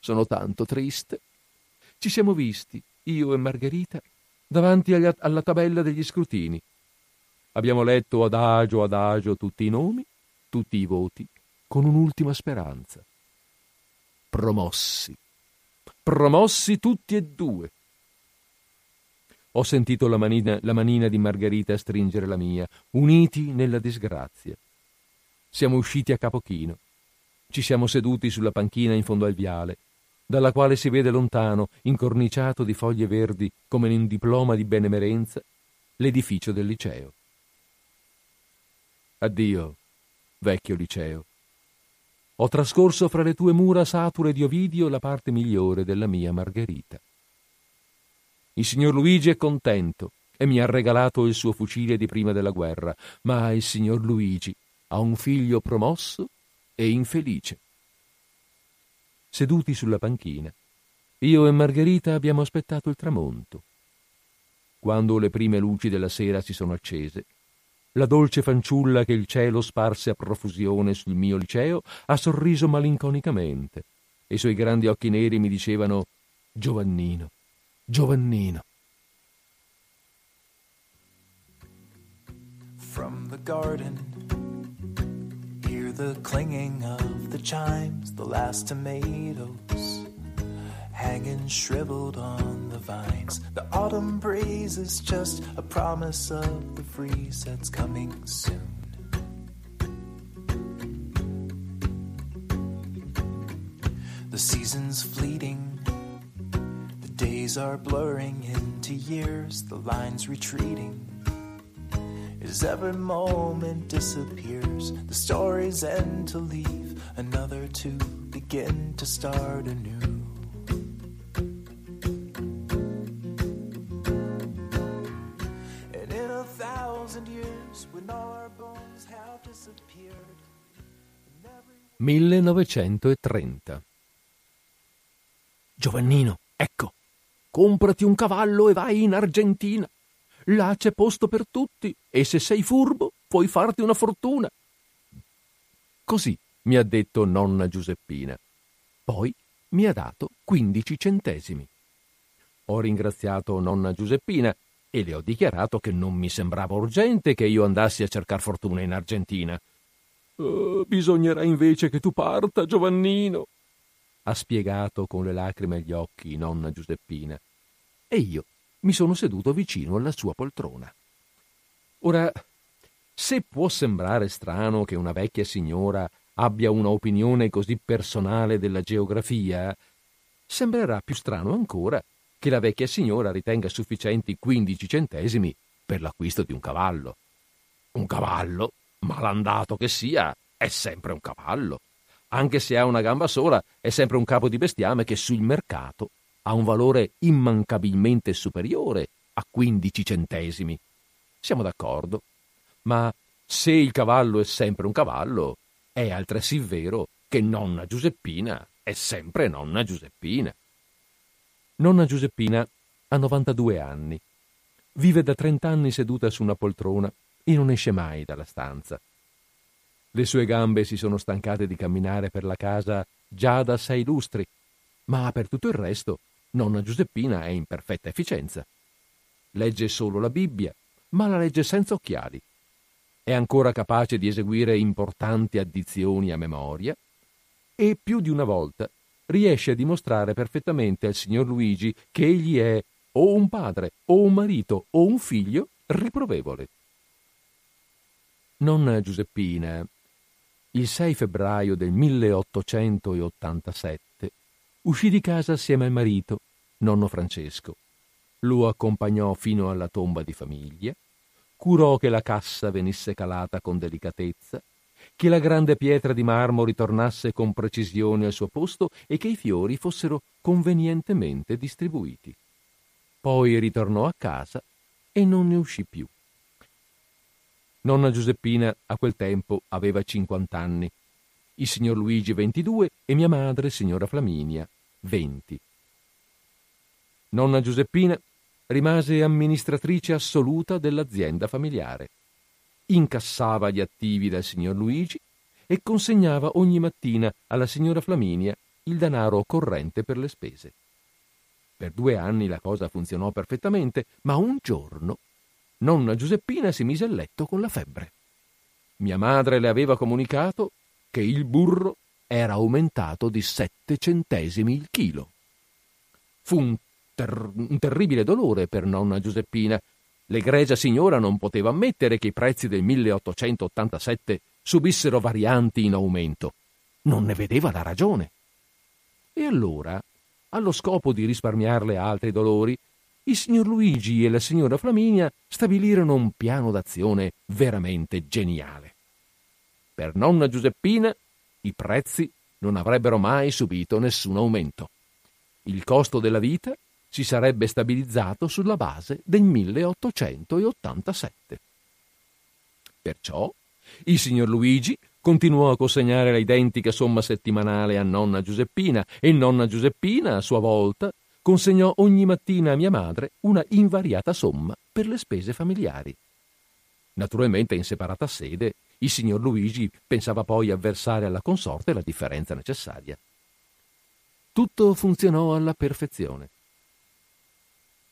Sono tanto triste. Ci siamo visti, io e Margherita, davanti agli, alla tabella degli scrutini. Abbiamo letto adagio adagio tutti i nomi, tutti i voti, con un'ultima speranza. Promossi. Promossi tutti e due. Ho sentito la manina, la manina di Margherita stringere la mia, uniti nella disgrazia. Siamo usciti a capochino. Ci siamo seduti sulla panchina in fondo al viale, dalla quale si vede lontano, incorniciato di foglie verdi come in un diploma di benemerenza, l'edificio del liceo. Addio, vecchio liceo. Ho trascorso fra le tue mura sature di Ovidio la parte migliore della mia Margherita. Il signor Luigi è contento e mi ha regalato il suo fucile di prima della guerra, ma il signor Luigi ha un figlio promosso e infelice. Seduti sulla panchina, io e Margherita abbiamo aspettato il tramonto. Quando le prime luci della sera si sono accese, la dolce fanciulla che il cielo sparse a profusione sul mio liceo ha sorriso malinconicamente e i suoi grandi occhi neri mi dicevano «Giovannino, Giovannino». From the garden, hear the clinging of the chimes, the last tomatoes hanging shriveled on the vines. The autumn breeze is just a promise of the freeze that's coming soon. The season's fleeting, the days are blurring into years, the lines retreating as every moment disappears. The stories end to leave, another to begin, to start anew. millenovecentotrenta. Giovannino, ecco, comprati un cavallo e vai in Argentina. Là c'è posto per tutti e se sei furbo puoi farti una fortuna. Così mi ha detto nonna Giuseppina. Poi mi ha dato quindici centesimi. Ho ringraziato nonna Giuseppina e le ho dichiarato che non mi sembrava urgente che io andassi a cercar fortuna in Argentina. Oh, bisognerà invece che tu parta, Giovannino, ha spiegato con le lacrime agli occhi nonna Giuseppina, e io mi sono seduto vicino alla sua poltrona. Ora, se può sembrare strano che una vecchia signora abbia una opinione così personale della geografia, sembrerà più strano ancora che la vecchia signora ritenga sufficienti quindici centesimi per l'acquisto di un cavallo. Un cavallo? Malandato che sia, è sempre un cavallo. Anche se ha una gamba sola, è sempre un capo di bestiame che sul mercato ha un valore immancabilmente superiore a quindici centesimi. Siamo d'accordo, ma se il cavallo è sempre un cavallo, è altresì vero che nonna Giuseppina è sempre nonna Giuseppina. Nonna Giuseppina ha novantadue anni, vive da trent'anni seduta su una poltrona e non esce mai dalla stanza. Le sue gambe si sono stancate di camminare per la casa già da sei lustri, ma per tutto il resto nonna Giuseppina è in perfetta efficienza. Legge solo la Bibbia, ma la legge senza occhiali. È ancora capace di eseguire importanti addizioni a memoria e più di una volta riesce a dimostrare perfettamente al signor Luigi che egli è o un padre, o un marito, o un figlio riprovevole. Nonna Giuseppina, il sei febbraio del milleottocentottantasette, uscì di casa assieme al marito, nonno Francesco. Lo accompagnò fino alla tomba di famiglia, curò che la cassa venisse calata con delicatezza, che la grande pietra di marmo ritornasse con precisione al suo posto e che i fiori fossero convenientemente distribuiti. Poi ritornò a casa e non ne uscì più. Nonna Giuseppina a quel tempo aveva cinquant'anni, il signor Luigi ventidue e mia madre, signora Flaminia, venti. Nonna Giuseppina rimase amministratrice assoluta dell'azienda familiare. Incassava gli attivi dal signor Luigi e consegnava ogni mattina alla signora Flaminia il denaro corrente per le spese. Per due anni la cosa funzionò perfettamente, ma un giorno Nonna Giuseppina si mise a letto con la febbre. Mia madre le aveva comunicato che il burro era aumentato di sette centesimi il chilo. Fu un, ter- un terribile dolore per Nonna Giuseppina. L'egregia signora non poteva ammettere che i prezzi del milleottocentottantasette subissero varianti in aumento. Non ne vedeva la ragione. E allora, allo scopo di risparmiarle altri dolori, il signor Luigi e la signora Flaminia stabilirono un piano d'azione veramente geniale. Per Nonna Giuseppina i prezzi non avrebbero mai subito nessun aumento. Il costo della vita si sarebbe stabilizzato sulla base del milleottocentottantasette. Perciò il signor Luigi continuò a consegnare la identica somma settimanale a Nonna Giuseppina e Nonna Giuseppina, a sua volta, consegnò ogni mattina a mia madre una invariata somma per le spese familiari. Naturalmente in separata sede il signor Luigi pensava poi a versare alla consorte la differenza necessaria. Tutto funzionò alla perfezione.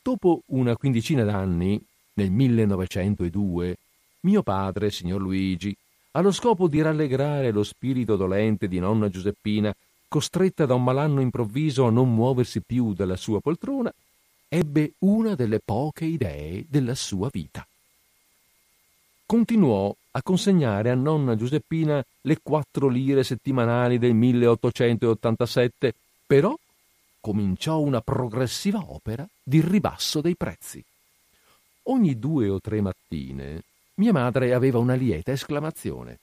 Dopo una quindicina d'anni, nel millenovecentodue, mio padre, signor Luigi, allo scopo di rallegrare lo spirito dolente di Nonna Giuseppina, costretta da un malanno improvviso a non muoversi più dalla sua poltrona, ebbe una delle poche idee della sua vita. Continuò a consegnare a Nonna Giuseppina le quattro lire settimanali del milleottocentottantasette, però cominciò una progressiva opera di ribasso dei prezzi. Ogni due o tre mattine mia madre aveva una lieta esclamazione.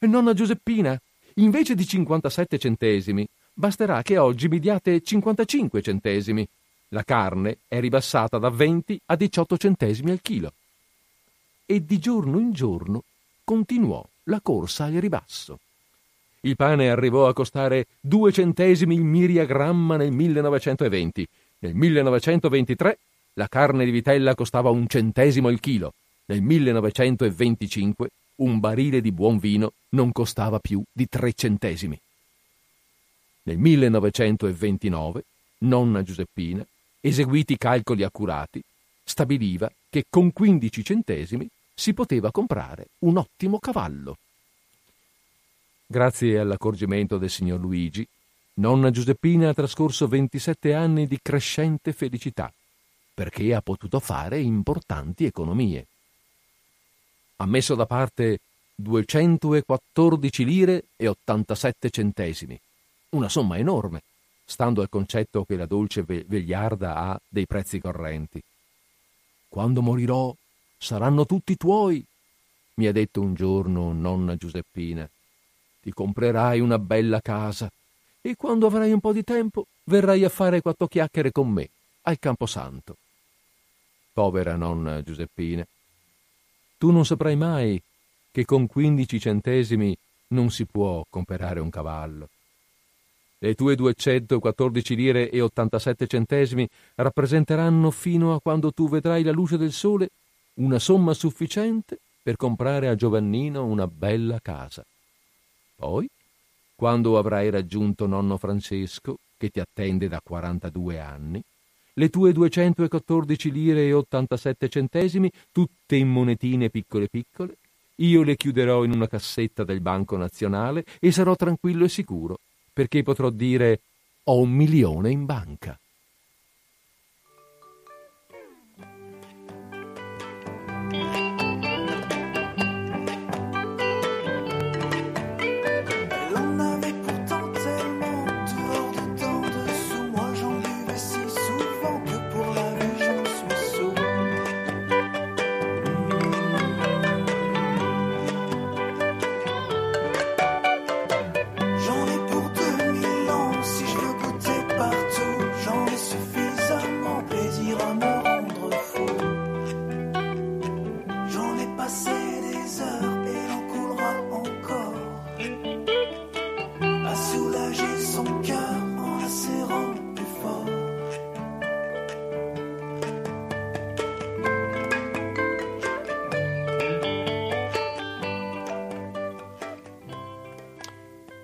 «Nonna Giuseppina, invece di cinquantasette centesimi, basterà che oggi mi diate cinquantacinque centesimi. La carne è ribassata da venti a diciotto centesimi al chilo». E di giorno in giorno continuò la corsa al ribasso. Il pane arrivò a costare due centesimi il miriagramma nel millenovecentoventi. Nel millenovecentoventitré la carne di vitella costava un centesimo il chilo. Nel millenovecentoventicinque un barile di buon vino non costava più di tre centesimi. Nel millenovecentoventinove Nonna Giuseppina, eseguiti calcoli accurati, stabiliva che con quindici centesimi si poteva comprare un ottimo cavallo. Grazie all'accorgimento del signor Luigi, Nonna Giuseppina ha trascorso ventisette anni di crescente felicità, perché ha potuto fare importanti economie. Ha messo da parte duecentoquattordici lire e ottantasette centesimi, una somma enorme, stando al concetto che la dolce vegliarda ha dei prezzi correnti. «Quando morirò saranno tutti tuoi», mi ha detto un giorno Nonna Giuseppina. «Ti comprerai una bella casa e quando avrai un po' di tempo verrai a fare quattro chiacchiere con me al Camposanto». Povera Nonna Giuseppina! Tu non saprai mai che con quindici centesimi non si può comprare un cavallo. Le tue duecentoquattordici lire e ottantasette centesimi rappresenteranno, fino a quando tu vedrai la luce del sole, una somma sufficiente per comprare a Giovannino una bella casa. Poi, quando avrai raggiunto nonno Francesco, che ti attende da quarantadue anni, le tue duecentoquattordici lire e ottantasette centesimi, tutte in monetine piccole piccole, io le chiuderò in una cassetta del Banco Nazionale e sarò tranquillo e sicuro, perché potrò dire: ho un milione in banca.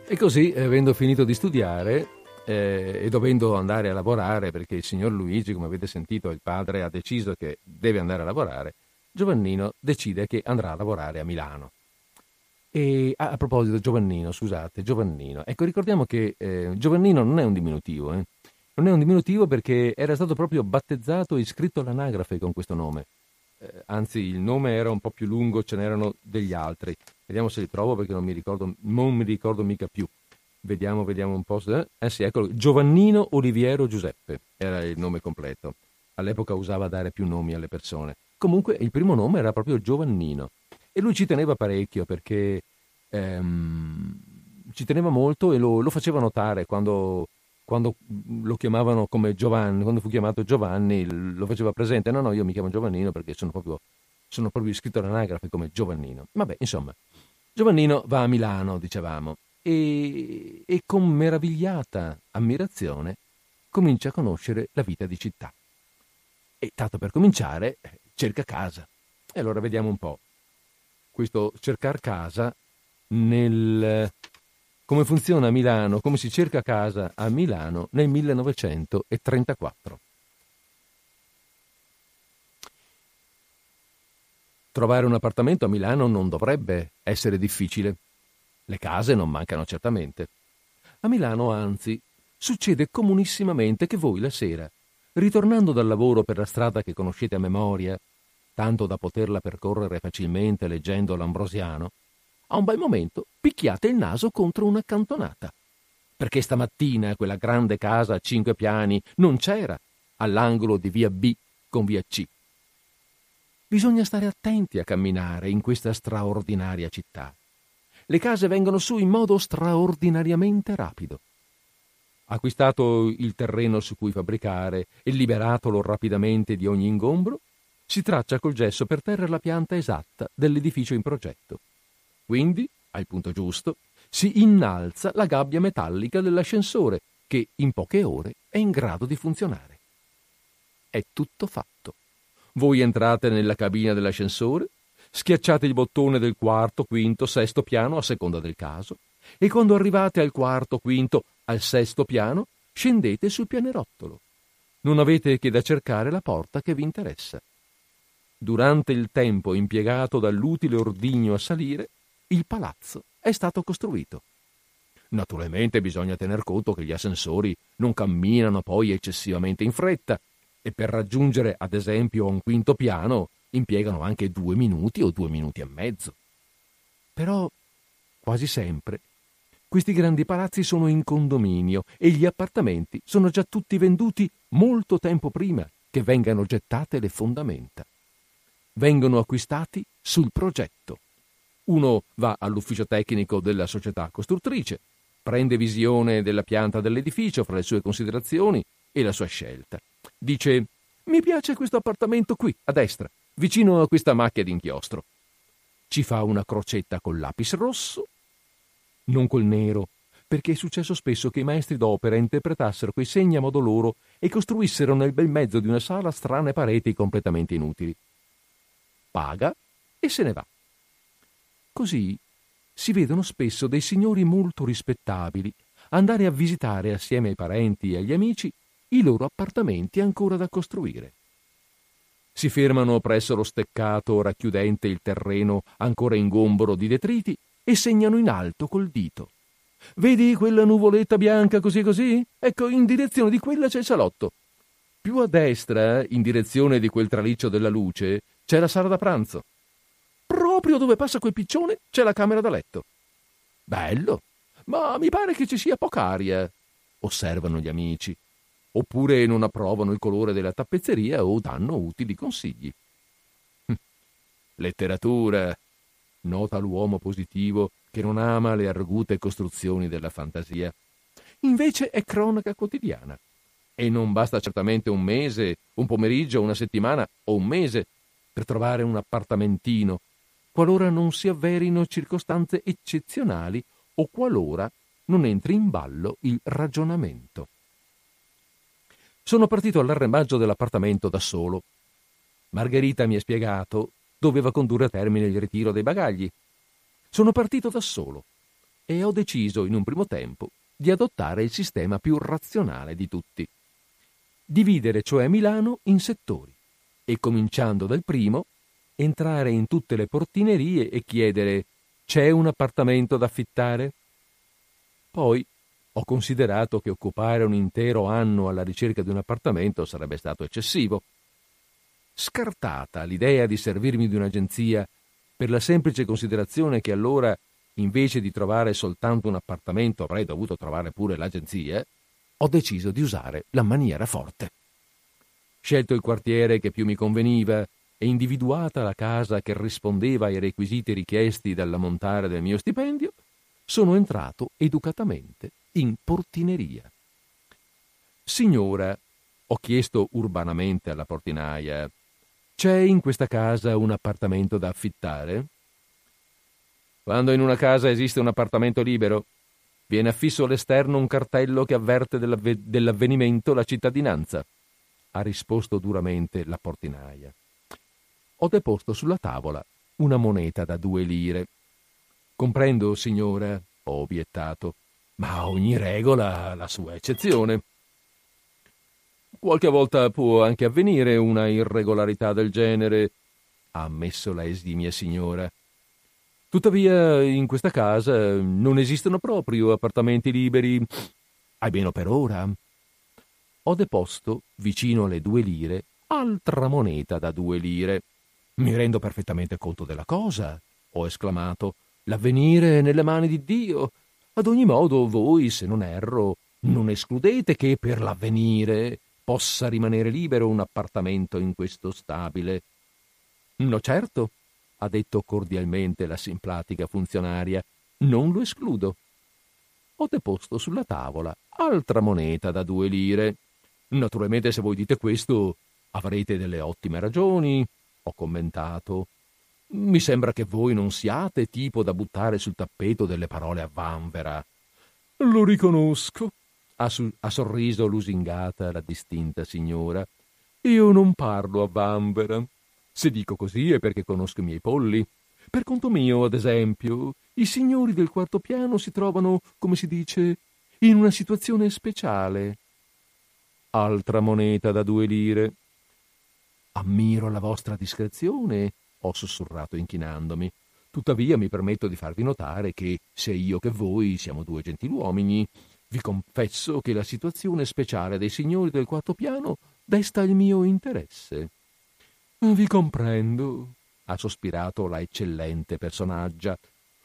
E così, avendo finito di studiare eh, e dovendo andare a lavorare, perché il signor Luigi, come avete sentito, il padre ha deciso che deve andare a lavorare, Giovannino decide che andrà a lavorare a Milano. E ah, a proposito, Giovannino, scusate, Giovannino. Ecco, ricordiamo che eh, Giovannino non è un diminutivo, eh? Non è un diminutivo perché era stato proprio battezzato e iscritto all'anagrafe con questo nome. Eh, anzi, il nome era un po' più lungo, ce n'erano degli altri. Vediamo se li trovo perché non mi ricordo, non mi ricordo mica più. Vediamo, vediamo un po'. Eh sì, eccolo, Giovannino Oliviero Giuseppe era il nome completo. All'epoca usava dare più nomi alle persone. Comunque il primo nome era proprio Giovannino e lui ci teneva parecchio perché ehm, ci teneva molto e lo, lo faceva notare quando, quando lo chiamavano come Giovanni, quando fu chiamato Giovanni lo faceva presente, no no io mi chiamo Giovannino perché sono proprio, sono proprio iscritto all'anagrafe come Giovannino. Vabbè, insomma, Giovannino va a Milano, dicevamo, e, e con meravigliata ammirazione comincia a conoscere la vita di città. E tanto per cominciare cerca casa. E allora vediamo un po' questo cercare casa nel come funziona a Milano, come si cerca casa a Milano nel millenovecentotrentaquattro. Trovare un appartamento a Milano non dovrebbe essere difficile. Le case non mancano certamente. A Milano, anzi, succede comunissimamente che voi la sera, ritornando dal lavoro per la strada che conoscete a memoria, tanto da poterla percorrere facilmente leggendo l'Ambrosiano, a un bel momento picchiate il naso contro una cantonata. Perché stamattina quella grande casa a cinque piani non c'era, all'angolo di via B con via C. Bisogna stare attenti a camminare in questa straordinaria città. Le case vengono su in modo straordinariamente rapido. Acquistato il terreno su cui fabbricare e liberatolo rapidamente di ogni ingombro, si traccia col gesso per terra la pianta esatta dell'edificio in progetto. Quindi, al punto giusto, si innalza la gabbia metallica dell'ascensore che in poche ore è in grado di funzionare. È tutto fatto. Voi entrate nella cabina dell'ascensore, schiacciate il bottone del quarto, quinto, sesto piano a seconda del caso e quando arrivate al quarto, quinto, al sesto piano scendete sul pianerottolo. Non avete che da cercare la porta che vi interessa. Durante il tempo impiegato dall'utile ordigno a salire, il palazzo è stato costruito. Naturalmente bisogna tener conto che gli ascensori non camminano poi eccessivamente in fretta, e per raggiungere, ad esempio, a un quinto piano impiegano anche due minuti o due minuti e mezzo. Però, quasi sempre, questi grandi palazzi sono in condominio e gli appartamenti sono già tutti venduti molto tempo prima che vengano gettate le fondamenta. Vengono acquistati sul progetto. Uno va all'ufficio tecnico della società costruttrice, prende visione della pianta dell'edificio fra le sue considerazioni e la sua scelta. Dice: mi piace questo appartamento qui, a destra, vicino a questa macchia d'inchiostro. Ci fa una crocetta col lapis rosso, non col nero, perché è successo spesso che i maestri d'opera interpretassero quei segni a modo loro e costruissero nel bel mezzo di una sala strane pareti completamente inutili. Paga e se ne va. Così si vedono spesso dei signori molto rispettabili andare a visitare assieme ai parenti e agli amici i loro appartamenti ancora da costruire. Si fermano presso lo steccato racchiudente il terreno ancora ingombro di detriti e segnano in alto col dito. Vedi quella nuvoletta bianca così così? Ecco, in direzione di quella c'è il salotto. Più a destra, in direzione di quel traliccio della luce, c'è la sala da pranzo. Proprio dove passa quel piccione c'è la camera da letto. Bello, ma mi pare che ci sia poca aria, osservano gli amici. Oppure non approvano il colore della tappezzeria o danno utili consigli. Letteratura, nota l'uomo positivo che non ama le argute costruzioni della fantasia. Invece è cronaca quotidiana. E non basta certamente un mese, un pomeriggio, una settimana o un mese per trovare un appartamentino, qualora non si avverino circostanze eccezionali o qualora non entri in ballo il ragionamento. Sono partito all'arrembaggio dell'appartamento da solo. Margherita mi ha spiegato doveva condurre a termine il ritiro dei bagagli. Sono partito da solo. e ho deciso in un primo tempo di adottare il sistema più razionale di tutti. Dividere cioè Milano in settori e, cominciando dal primo, entrare in tutte le portinerie e chiedere «C'è un appartamento da affittare?». Poi ho considerato che occupare un intero anno alla ricerca di un appartamento sarebbe stato eccessivo. Scartata l'idea di servirmi di un'agenzia per la semplice considerazione che allora, invece di trovare soltanto un appartamento, avrei dovuto trovare pure l'agenzia, ho deciso di usare la maniera forte. Scelto il quartiere che più mi conveniva e individuata la casa che rispondeva ai requisiti richiesti dall'ammontare del mio stipendio, sono entrato educatamente in portineria. «Signora», ho chiesto urbanamente alla portinaia, «c'è in questa casa un appartamento da affittare?» «Quando in una casa esiste un appartamento libero, viene affisso all'esterno un cartello che avverte dell'avve- dell'avvenimento la cittadinanza», ha risposto duramente la portinaia. Ho deposto sulla tavola una moneta da due lire. «Comprendo, signora», ho obiettato, «ma ogni regola ha la sua eccezione. Qualche volta può anche avvenire una irregolarità del genere», ha ammesso la esimia signora. «Tuttavia, in questa casa non esistono proprio appartamenti liberi, almeno per ora». Ho deposto, vicino alle due lire, altra moneta da due lire. «Mi rendo perfettamente conto della cosa», ho esclamato. «L'avvenire è nelle mani di Dio. Ad ogni modo, voi, se non erro, non escludete che per l'avvenire possa rimanere libero un appartamento in questo stabile». «No, certo», ha detto cordialmente la simpatica funzionaria, «non lo escludo». Ho deposto sulla tavola altra moneta da due lire. «Naturalmente, se voi dite questo, avrete delle ottime ragioni», ho commentato. «Mi sembra che voi non siate tipo da buttare sul tappeto delle parole a vanvera». «Lo riconosco», ha, su- ha sorriso lusingata la distinta signora. «Io non parlo a vanvera. Se dico così è perché conosco i miei polli. Per conto mio, ad esempio, i signori del quarto piano si trovano, come si dice, in una situazione speciale». Altra moneta da due lire. «Ammiro la vostra discrezione», ho sussurrato inchinandomi. «Tuttavia mi permetto di farvi notare che, se io che voi siamo due gentiluomini, vi confesso che la situazione speciale dei signori del quarto piano desta il mio interesse». «Vi comprendo», ha sospirato la eccellente personaggia.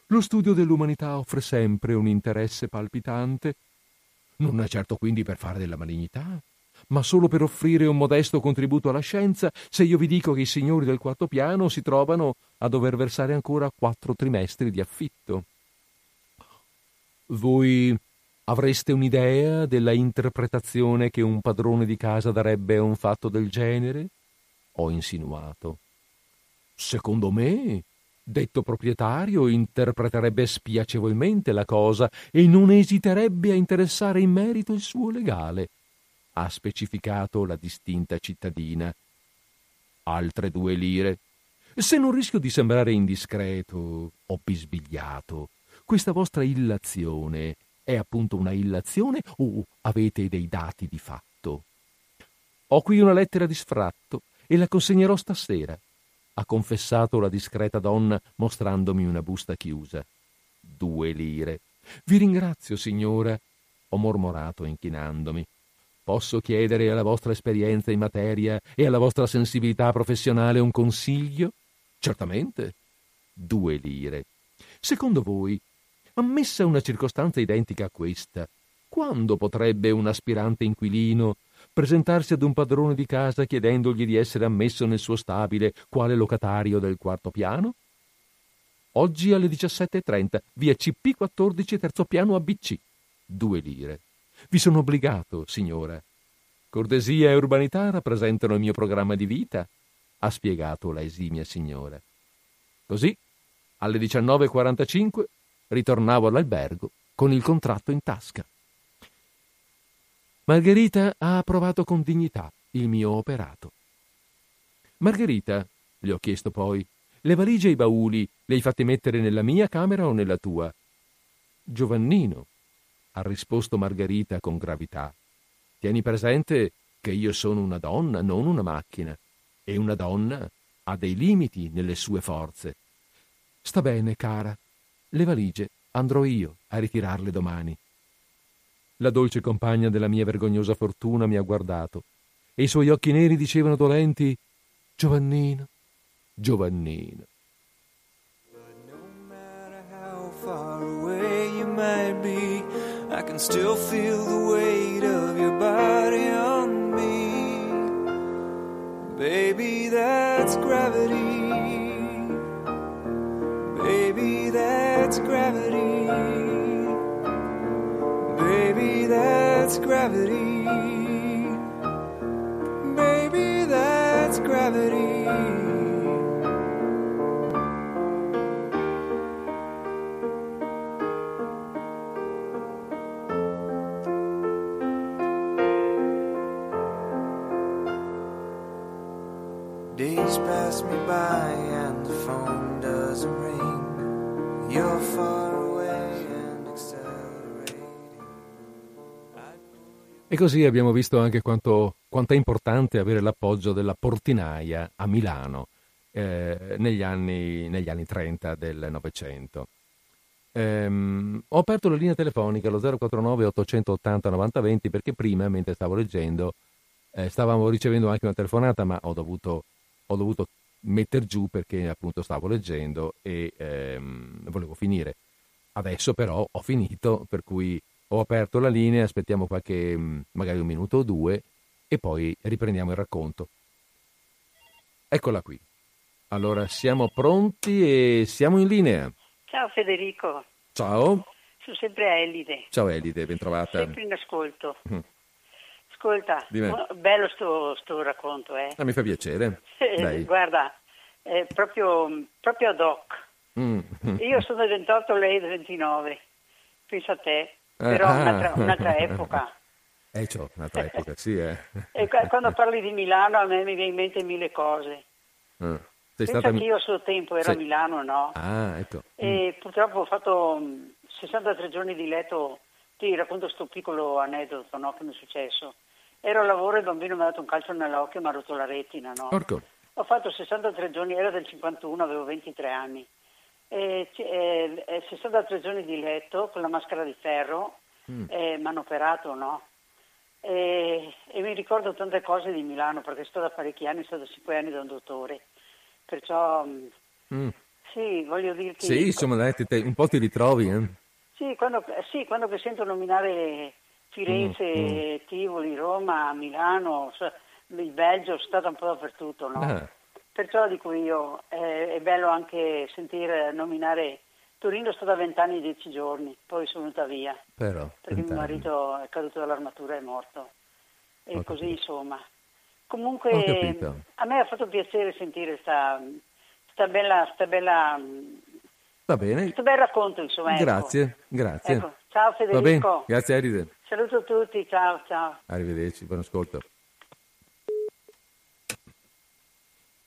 «Lo studio dell'umanità offre sempre un interesse palpitante. Non è certo quindi per fare della malignità, ma solo per offrire un modesto contributo alla scienza, se io vi dico che i signori del quarto piano si trovano a dover versare ancora quattro trimestri di affitto». «Voi avreste un'idea della interpretazione che un padrone di casa darebbe a un fatto del genere?», ho insinuato. «Secondo me, detto proprietario interpreterebbe spiacevolmente la cosa e non esiterebbe a interessare in merito il suo legale», ha specificato la distinta cittadina. Altre due lire. «Se non rischio di sembrare indiscreto», ho bisbigliato, «questa vostra illazione è appunto una illazione o avete dei dati di fatto?» «Ho qui una lettera di sfratto e la consegnerò stasera», ha confessato la discreta donna mostrandomi una busta chiusa. Due lire. «Vi ringrazio, signora», ho mormorato inchinandomi. «Posso chiedere alla vostra esperienza in materia e alla vostra sensibilità professionale un consiglio?» «Certamente». Due lire. «Secondo voi, ammessa una circostanza identica a questa, quando potrebbe un aspirante inquilino presentarsi ad un padrone di casa chiedendogli di essere ammesso nel suo stabile quale locatario del quarto piano?» «Oggi alle diciassette e trenta, via C P quattordici, terzo piano A B C. Due lire. «Vi sono obbligato, signora. Cortesia e urbanità rappresentano il mio programma di vita», ha spiegato la esimia signora. Così, alle diciannove e quarantacinque, ritornavo all'albergo con il contratto in tasca. Margherita ha approvato con dignità il mio operato. «Margherita», le ho chiesto poi, «le valigie e i bauli le hai fatti mettere nella mia camera o nella tua?» Giovannino, ha risposto Margherita con gravità. Tieni presente che io sono una donna, non una macchina, e una donna ha dei limiti nelle sue forze. Sta bene, cara. Le valigie andrò io a ritirarle domani. La dolce compagna della mia vergognosa fortuna mi ha guardato e i suoi occhi neri dicevano dolenti: Giovannino, Giovannino. I can still feel the weight of your body on me. Baby, that's gravity. Baby, that's gravity. Baby, that's gravity. Baby, that's gravity. Days pass me by and the phone doesn't ring. You're far away and accelerating. E così abbiamo visto anche quanto, quanto è importante avere l'appoggio della portinaia a Milano eh, negli, anni, negli anni trenta del Novecento. Ehm, ho aperto la linea telefonica allo zero quattro nove otto otto zero nove zero due zero perché prima, mentre stavo leggendo, eh, stavamo ricevendo anche una telefonata, ma ho dovuto ho dovuto metter giù perché appunto stavo leggendo e ehm, volevo finire. Adesso però ho finito, per cui ho aperto la linea, aspettiamo qualche, magari un minuto o due, e poi riprendiamo il racconto. Eccola qui. Allora, siamo pronti e siamo in linea. Ciao Federico. Ciao. Sono sempre Elide. Ciao Elide, bentrovata. Sempre in ascolto. Mm. Ascolta, bello sto, sto racconto, eh. Ah, mi fa piacere. Dai. Guarda, è proprio, proprio ad hoc. Mm. Io sono del ventotto, lei del ventinove. Pensa a te, però ah. un'altra, un'altra epoca. Eh, c'ho, un'altra epoca, sì, eh. E quando parli di Milano a me mi viene in mente mille cose. Mm. Sei Pensa stata... che io a suo tempo ero Sei... a Milano, no? Ah, ecco. E mm. purtroppo ho fatto sessantatré giorni di letto. Ti racconto sto piccolo aneddoto, no, che mi è successo. Ero a lavoro e il bambino mi ha dato un calcio nell'occhio e mi ha rotto la retina, no? Porco. Ho fatto sessantatré giorni, era del cinquantuno, avevo ventitré anni. E, e, e sessantatré giorni di letto con la maschera di ferro, mm. e mi hanno operato, no? E, e mi ricordo tante cose di Milano, perché sto da parecchi anni, sto da cinque anni da un dottore. Perciò, mm. sì, voglio dirti... Sì, insomma, dai, te, te, un po' ti ritrovi, eh? Sì, quando, sì, quando che sento nominare... Firenze, mm, mm. Tivoli, Roma, Milano, il Belgio, sono stata un po' dappertutto, no? Ah. Perciò dico io, eh, è bello anche sentire nominare Torino, sto da vent'anni e dieci giorni, poi sono venuta via, però, perché mio marito è caduto dall'armatura e è morto, e Ho così capito. Insomma. Comunque a me ha fatto piacere sentire sta, sta bella, sta bella, va bene. Questo bel racconto, insomma. Grazie, ecco. Grazie. Ecco. Ciao Federico. Va bene. Grazie Aride. Saluto a tutti, ciao, ciao. Arrivederci, buon ascolto.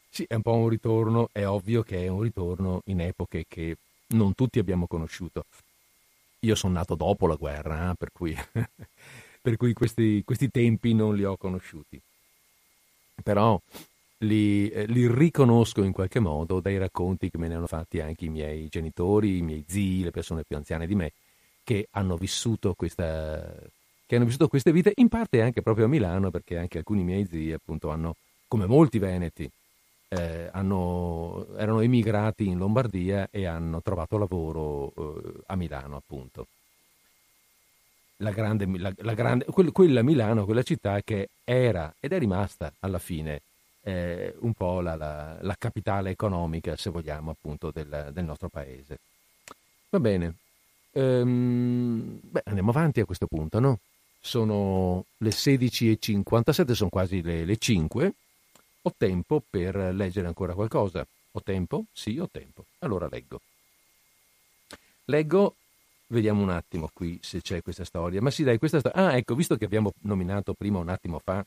Sì, è un po' un ritorno, è ovvio che è un ritorno in epoche che non tutti abbiamo conosciuto. Io sono nato dopo la guerra, eh, per cui, per cui questi, questi tempi non li ho conosciuti. Però li, eh, li riconosco in qualche modo dai racconti che me ne hanno fatti anche i miei genitori, i miei zii, le persone più anziane di me, che hanno vissuto questa che hanno vissuto queste vite in parte anche proprio a Milano, perché anche alcuni miei zii appunto hanno, come molti veneti, eh, hanno, erano emigrati in Lombardia e hanno trovato lavoro eh, a Milano, appunto. La grande, la, la grande quel, quella Milano, quella città che era ed è rimasta alla fine eh, un po' la, la, la capitale economica, se vogliamo, appunto del, del nostro paese. Va bene. Ehm, beh, andiamo avanti a questo punto, no? Sono le sedici e cinquantasette, sono quasi le, le cinque. Ho tempo per leggere ancora qualcosa. Ho tempo? Sì, ho tempo. Allora leggo. Leggo, vediamo un attimo qui se c'è questa storia. Ma sì, dai, questa storia. Ah, ecco, visto che abbiamo nominato prima un attimo fa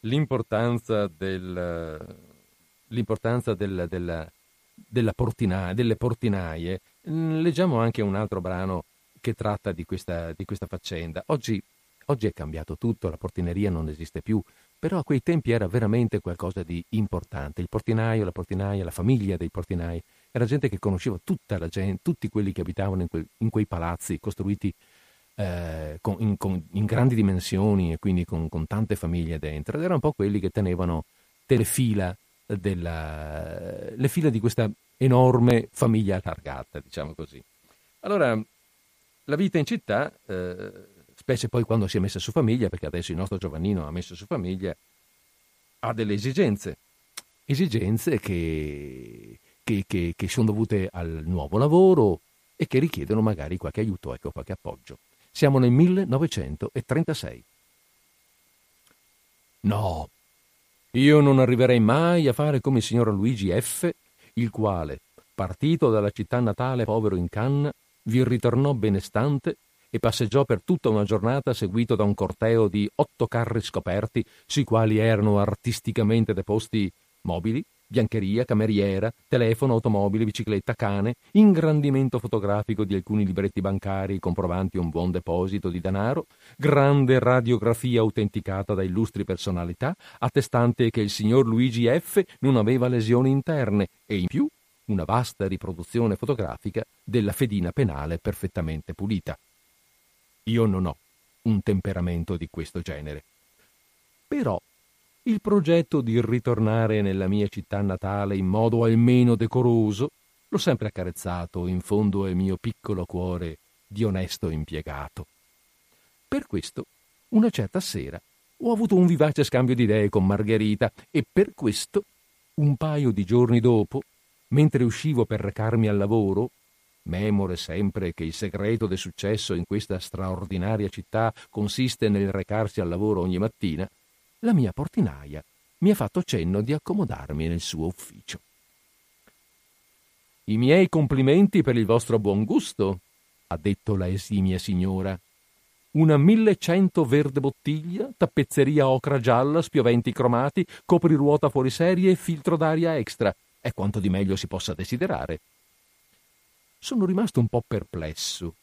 l'importanza del l'importanza del, della, della portina, delle portinaie. Leggiamo anche un altro brano che tratta di questa, di questa faccenda. Oggi, oggi è cambiato tutto, la portineria non esiste più, però a quei tempi era veramente qualcosa di importante. Il portinaio, la portinaia, la famiglia dei portinai, era gente che conosceva tutta la gente, tutti quelli che abitavano in, quel, in quei palazzi costruiti eh, con, in, con, in grandi dimensioni e quindi con, con tante famiglie dentro, ed erano un po' quelli che tenevano telefila della, le fila di questa enorme famiglia allargata, diciamo così. Allora, la vita in città, eh, specie poi quando si è messa su famiglia, perché adesso il nostro Giovannino ha messo su famiglia, ha delle esigenze, esigenze che, che, che, che sono dovute al nuovo lavoro e che richiedono magari qualche aiuto, ecco, qualche appoggio. Siamo nel millenovecentotrentasei. No, io non arriverei mai a fare come il signor Luigi F., il quale, partito dalla città natale povero in canna, vi ritornò benestante e passeggiò per tutta una giornata seguito da un corteo di otto carri scoperti, sui quali erano artisticamente deposti mobili, biancheria, cameriera, telefono, automobile, bicicletta, cane, ingrandimento fotografico di alcuni libretti bancari comprovanti un buon deposito di denaro, grande radiografia autenticata da illustri personalità, attestante che il signor Luigi F. non aveva lesioni interne e in più una vasta riproduzione fotografica della fedina penale perfettamente pulita. Io non ho un temperamento di questo genere. Però il progetto di ritornare nella mia città natale in modo almeno decoroso l'ho sempre accarezzato in fondo al mio piccolo cuore di onesto impiegato. Per questo, una certa sera, ho avuto un vivace scambio di idee con Margherita e per questo, un paio di giorni dopo, mentre uscivo per recarmi al lavoro, memore sempre che il segreto del successo in questa straordinaria città consiste nel recarsi al lavoro ogni mattina, la mia portinaia mi ha fatto cenno di accomodarmi nel suo ufficio. «I miei complimenti per il vostro buon gusto», ha detto la esimia signora. «Una millecento verde bottiglia, tappezzeria ocra gialla, spioventi cromati, copriruota fuoriserie e filtro d'aria extra. È quanto di meglio si possa desiderare». Sono rimasto un po' perplesso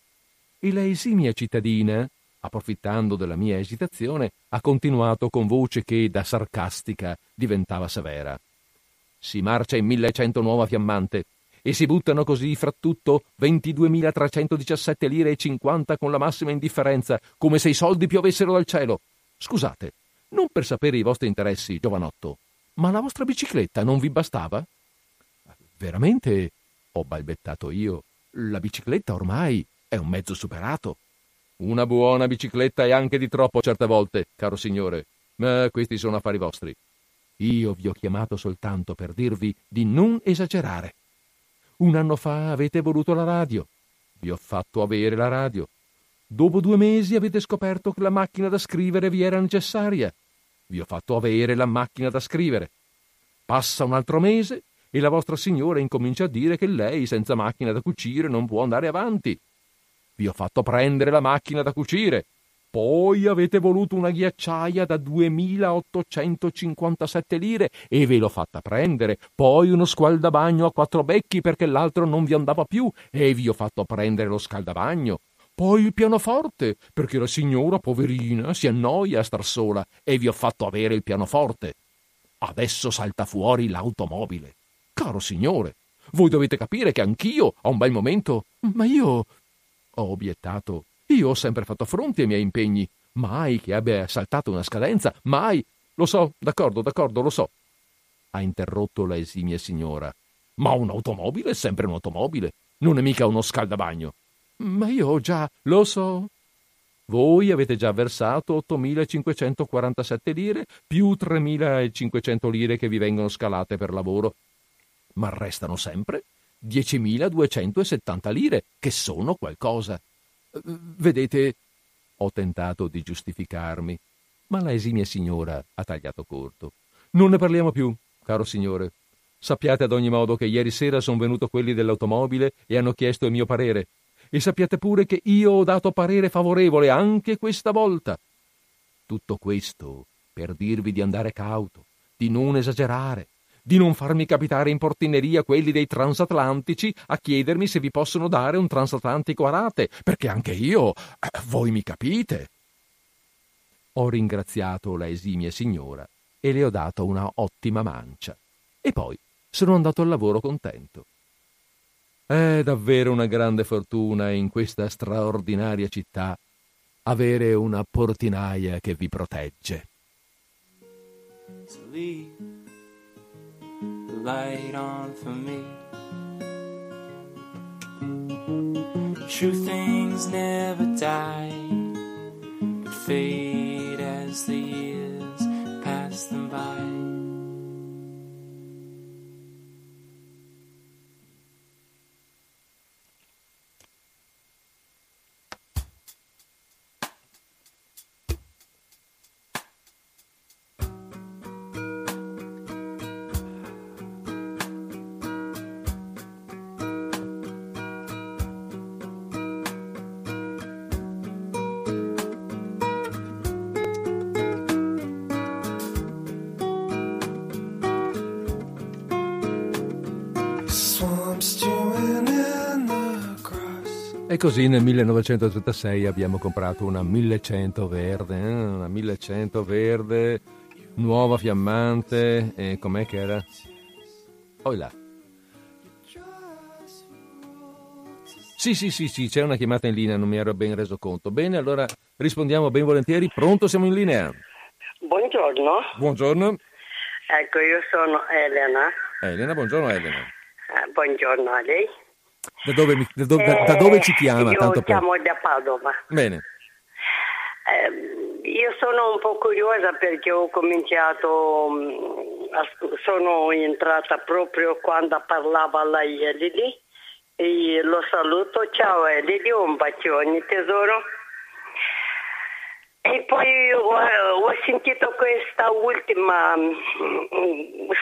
e la esimia cittadina, approfittando della mia esitazione, ha continuato con voce che da sarcastica diventava severa. «Si marcia in millecento nuova fiammante e si buttano così frattutto ventiduemilatrecentodiciassette lire e cinquanta con la massima indifferenza, come se i soldi piovessero dal cielo. Scusate, non per sapere i vostri interessi, giovanotto, ma la vostra bicicletta non vi bastava?» «Veramente?» ho balbettato io. «La bicicletta ormai è un mezzo superato». «Una buona bicicletta è anche di troppo certe volte, caro signore, ma questi sono affari vostri. Io vi ho chiamato soltanto per dirvi di non esagerare. Un anno fa avete voluto la radio, vi ho fatto avere la radio. Dopo due mesi avete scoperto che la macchina da scrivere vi era necessaria, vi ho fatto avere la macchina da scrivere. Passa un altro mese e la vostra signora incomincia a dire che lei senza macchina da cucire non può andare avanti. Vi ho fatto prendere la macchina da cucire. Poi avete voluto una ghiacciaia da duemilaottocentocinquantasette lire e ve l'ho fatta prendere. Poi uno scaldabagno a quattro becchi perché l'altro non vi andava più e vi ho fatto prendere lo scaldabagno. Poi il pianoforte perché la signora poverina si annoia a star sola e vi ho fatto avere il pianoforte. Adesso salta fuori l'automobile. Caro signore, voi dovete capire che anch'io a un bel momento... Ma io... ho obiettato. Io ho sempre fatto fronte ai miei impegni. Mai che abbia saltato una scadenza, mai. Lo so, d'accordo, d'accordo, lo so», ha interrotto la esimia signora. «Ma un'automobile è sempre un'automobile, non è mica uno scaldabagno». «Ma io ho già, lo so. Voi avete già versato ottomilacinquecentoquarantasette lire più tremilacinquecento lire che vi vengono scalate per lavoro. Ma restano sempre diecimiladuecentosettanta lire, che sono qualcosa. Vedete», ho tentato di giustificarmi, ma la esimia signora ha tagliato corto. «Non ne parliamo più, caro signore. Sappiate ad ogni modo che ieri sera sono venuto quelli dell'automobile e hanno chiesto il mio parere. E sappiate pure che io ho dato parere favorevole anche questa volta. Tutto questo per dirvi di andare cauto, di non esagerare, di non farmi capitare in portineria quelli dei transatlantici a chiedermi se vi possono dare un transatlantico a rate, perché anche io, eh, voi mi capite. Ho ringraziato la esimia signora e le ho dato una ottima mancia, e poi sono andato al lavoro contento. È davvero una grande fortuna in questa straordinaria città avere una portinaia che vi protegge. Sleep, light on for me. True things never die, but fade as the years pass them by. E così nel millenovecentotrentasei abbiamo comprato una millecento verde, eh? Una millecento verde, nuova fiammante, e com'è che era? Oh là. Sì, sì, sì, sì, c'è una chiamata in linea, non mi ero ben reso conto. Bene, allora rispondiamo ben volentieri. Pronto, siamo in linea. Buongiorno. Buongiorno. Ecco, io sono Elena. Elena, buongiorno Elena. Eh, buongiorno a lei. Da dove, mi, da, dove, eh, da dove ci chiama? Io tanto chiamo per... da Padova. Bene. Eh, io sono un po' curiosa perché ho cominciato, sono entrata proprio quando parlava la Eleni e lo saluto. Ciao Eleni, un bacione tesoro. E poi ho, ho sentito questa ultima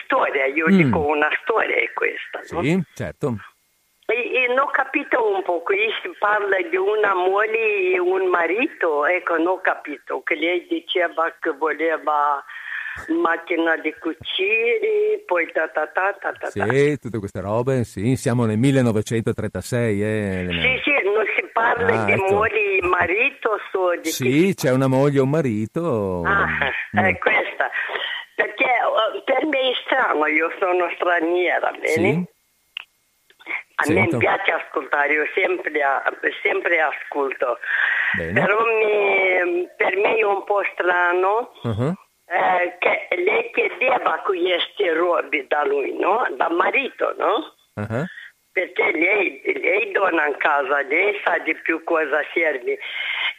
storia, io mm. dico una storia è questa. Sì, no? Certo. E, e non ho capito un po', qui si parla di una moglie e un marito, ecco, non ho capito, che lei diceva che voleva macchina di cucire, poi ta ta ta ta ta. Sì, tutte queste robe, sì, siamo nel millenovecentotrentasei. Eh, sì, sì, non si parla ah, di ecco. moglie e marito, so di sì, che... c'è una moglie e un marito. Ah, mm. è questa, perché per me è strano, io sono straniera, bene? Sì. A Sento. me piace ascoltare, io sempre, sempre ascolto. Bene. Però mi, per me è un po' strano uh-huh. eh, che lei chiedeva queste robe da lui, no? Da marito, no? Uh-huh. Perché lei, lei dona in casa, lei sa di più cosa serve.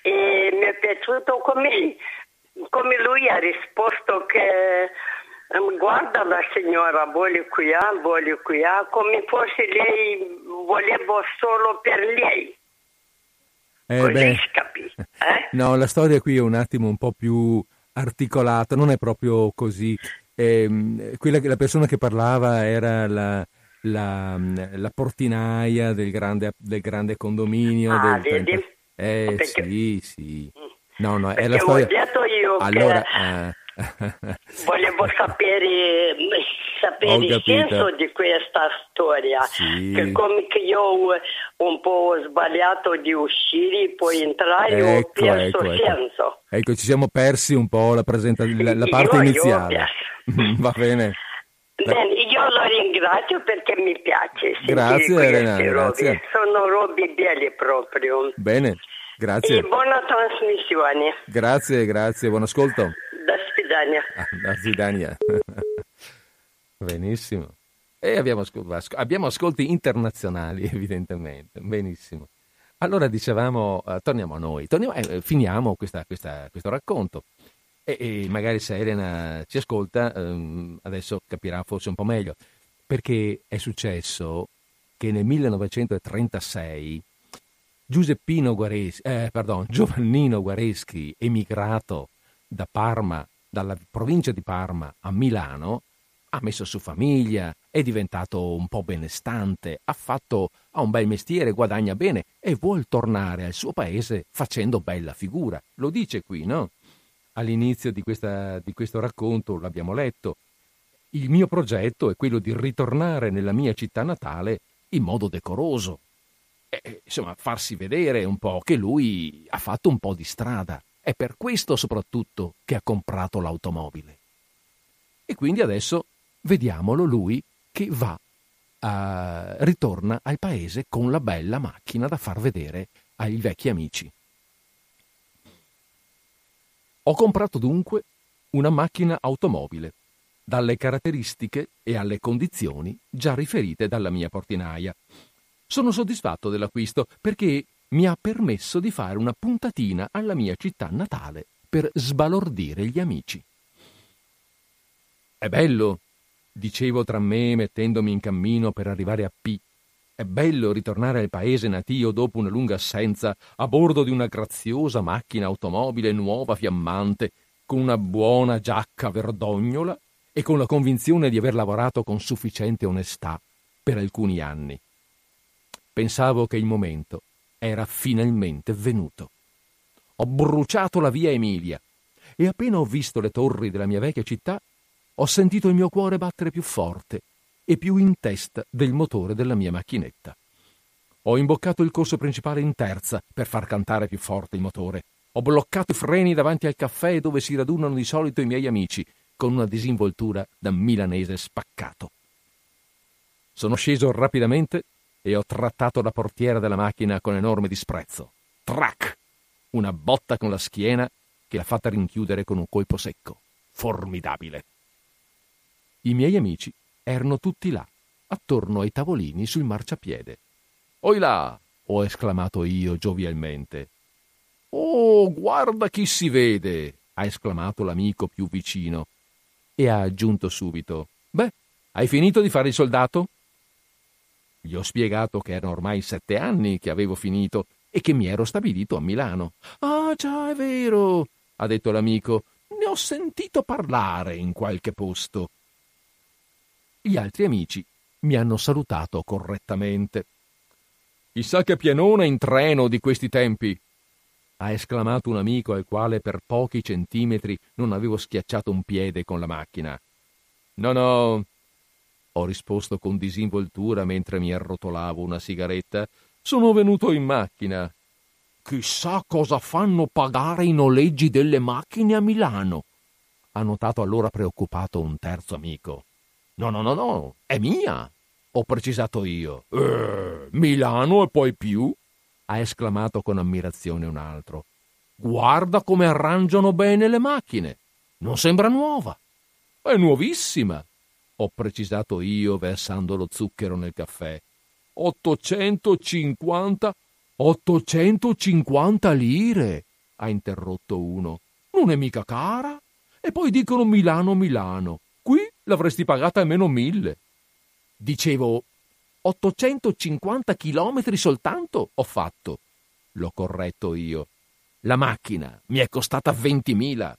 E mi è piaciuto come, come lui ha risposto che... Guarda la signora, vuole qui, vuole qui, come fosse lei, volevo solo per lei. Eh Così beh, si capì. Eh? No, la storia qui è un attimo un po' più articolata, non è proprio così. Eh, quella che, la persona che parlava era la, la, la portinaia del grande, del grande condominio. Ah, del vedi? trenta... Eh, Perché... sì, sì. No, no, Perché è la storia... ho detto io allora, che... Eh... Volevo sapere, sapere il senso di questa storia, sì. Che come che io un po' ho sbagliato di uscire, poi entrare, ecco, ho perso ecco, ecco. senso. Ecco, ci siamo persi un po' la, presenta- la, la parte io, iniziale. Io Va bene. Bene, io lo ringrazio perché mi piace. Grazie Elena, grazie. Sono robe belle proprio. Bene, grazie. E buona trasmissione. Grazie, grazie, buon ascolto. Da Svidania. Ah, da Svidania. Benissimo. E abbiamo, ascol- abbiamo ascolti internazionali, evidentemente. Benissimo. Allora dicevamo, eh, torniamo a noi, torniamo, eh, finiamo questa, questa, questo racconto. E, e magari se Elena ci ascolta, ehm, adesso capirà forse un po' meglio. Perché è successo che nel millenovecentotrentasei Giuseppino Guareschi, eh, pardon, Giovannino Guareschi, emigrato da Parma, dalla provincia di Parma a Milano, ha messo su famiglia, è diventato un po' benestante, ha fatto ha un bel mestiere, guadagna bene e vuol tornare al suo paese facendo bella figura. Lo dice qui, no? All'inizio di, questa, di questo racconto l'abbiamo letto. il mio progetto è quello di ritornare nella mia città natale in modo decoroso. E, insomma, farsi vedere un po' che lui ha fatto un po' di strada. È per questo soprattutto che ha comprato l'automobile. E quindi adesso vediamolo lui che va, a, ritorna al paese con la bella macchina da far vedere ai vecchi amici. Ho comprato dunque una macchina automobile, dalle caratteristiche e alle condizioni già riferite dalla mia portinaia. Sono soddisfatto dell'acquisto perché mi ha permesso di fare una puntatina alla mia città natale per sbalordire gli amici. È bello, dicevo tra me mettendomi in cammino per arrivare a P. È bello ritornare al paese natio dopo una lunga assenza a bordo di una graziosa macchina automobile nuova fiammante, con una buona giacca verdognola e con la convinzione di aver lavorato con sufficiente onestà per alcuni anni. Pensavo che il momento era finalmente venuto. Ho bruciato la via Emilia e appena ho visto le torri della mia vecchia città ho sentito il mio cuore battere più forte e più in testa del motore della mia macchinetta. Ho imboccato il corso principale in terza per far cantare più forte il motore. Ho bloccato i freni davanti al caffè dove si radunano di solito i miei amici con una disinvoltura da milanese spaccato. Sono sceso rapidamente e ho trattato la portiera della macchina con enorme disprezzo. Trac! Una botta con la schiena che l'ha fatta rinchiudere con un colpo secco. Formidabile! I miei amici erano tutti là, attorno ai tavolini sul marciapiede. «Oilà!» ho esclamato io giovialmente. «Oh, guarda chi si vede!» ha esclamato l'amico più vicino. E ha aggiunto subito: «Beh, hai finito di fare il soldato?» Gli ho spiegato che erano ormai sette anni che avevo finito e che mi ero stabilito a Milano. «Ah, già, è vero!» ha detto l'amico. «Ne ho sentito parlare in qualche posto». Gli altri amici mi hanno salutato correttamente. «Chissà che pianone in treno di questi tempi!» ha esclamato un amico al quale per pochi centimetri non avevo schiacciato un piede con la macchina. «No, no!» ho risposto con disinvoltura mentre mi arrotolavo una sigaretta. «Sono venuto in macchina!» «Chissà cosa fanno pagare i noleggi delle macchine a Milano!» ha notato allora preoccupato un terzo amico. «No, no, no, no, è mia!» ho precisato io. Eh, «Milano e poi più!» ha esclamato con ammirazione un altro. «Guarda come arrangiano bene le macchine! Non sembra nuova!» «È nuovissima!» ho precisato io versando lo zucchero nel caffè. ottocentocinquanta ottocentocinquanta lire!» ha interrotto uno. «Non è mica cara! E poi dicono Milano, Milano! Qui l'avresti pagata almeno mille!» Dicevo, ottocentocinquanta chilometri soltanto ho fatto. L'ho corretto io. «La macchina mi è costata ventimila.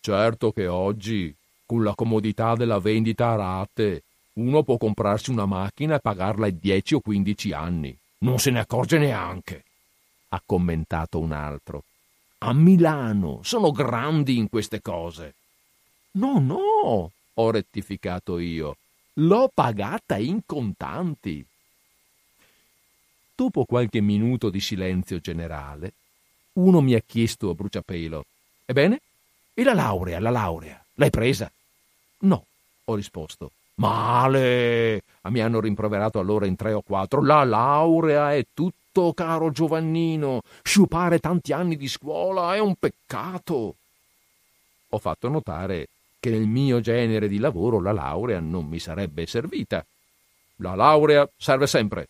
Certo che oggi, con la comodità della vendita a rate, uno può comprarsi una macchina e pagarla in dieci o quindici anni. Non se ne accorge neanche», ha commentato un altro. «A Milano sono grandi in queste cose». «No, no!» ho rettificato io. «L'ho pagata in contanti!» Dopo qualche minuto di silenzio generale, uno mi ha chiesto a bruciapelo: «Ebbene? E la laurea, la laurea? L'hai presa?» «No», ho risposto. «Male!» mi hanno rimproverato allora in tre o quattro. «La laurea è tutto, caro Giovannino! Sciupare tanti anni di scuola è un peccato!» Ho fatto notare che nel mio genere di lavoro la laurea non mi sarebbe servita. «La laurea serve sempre»,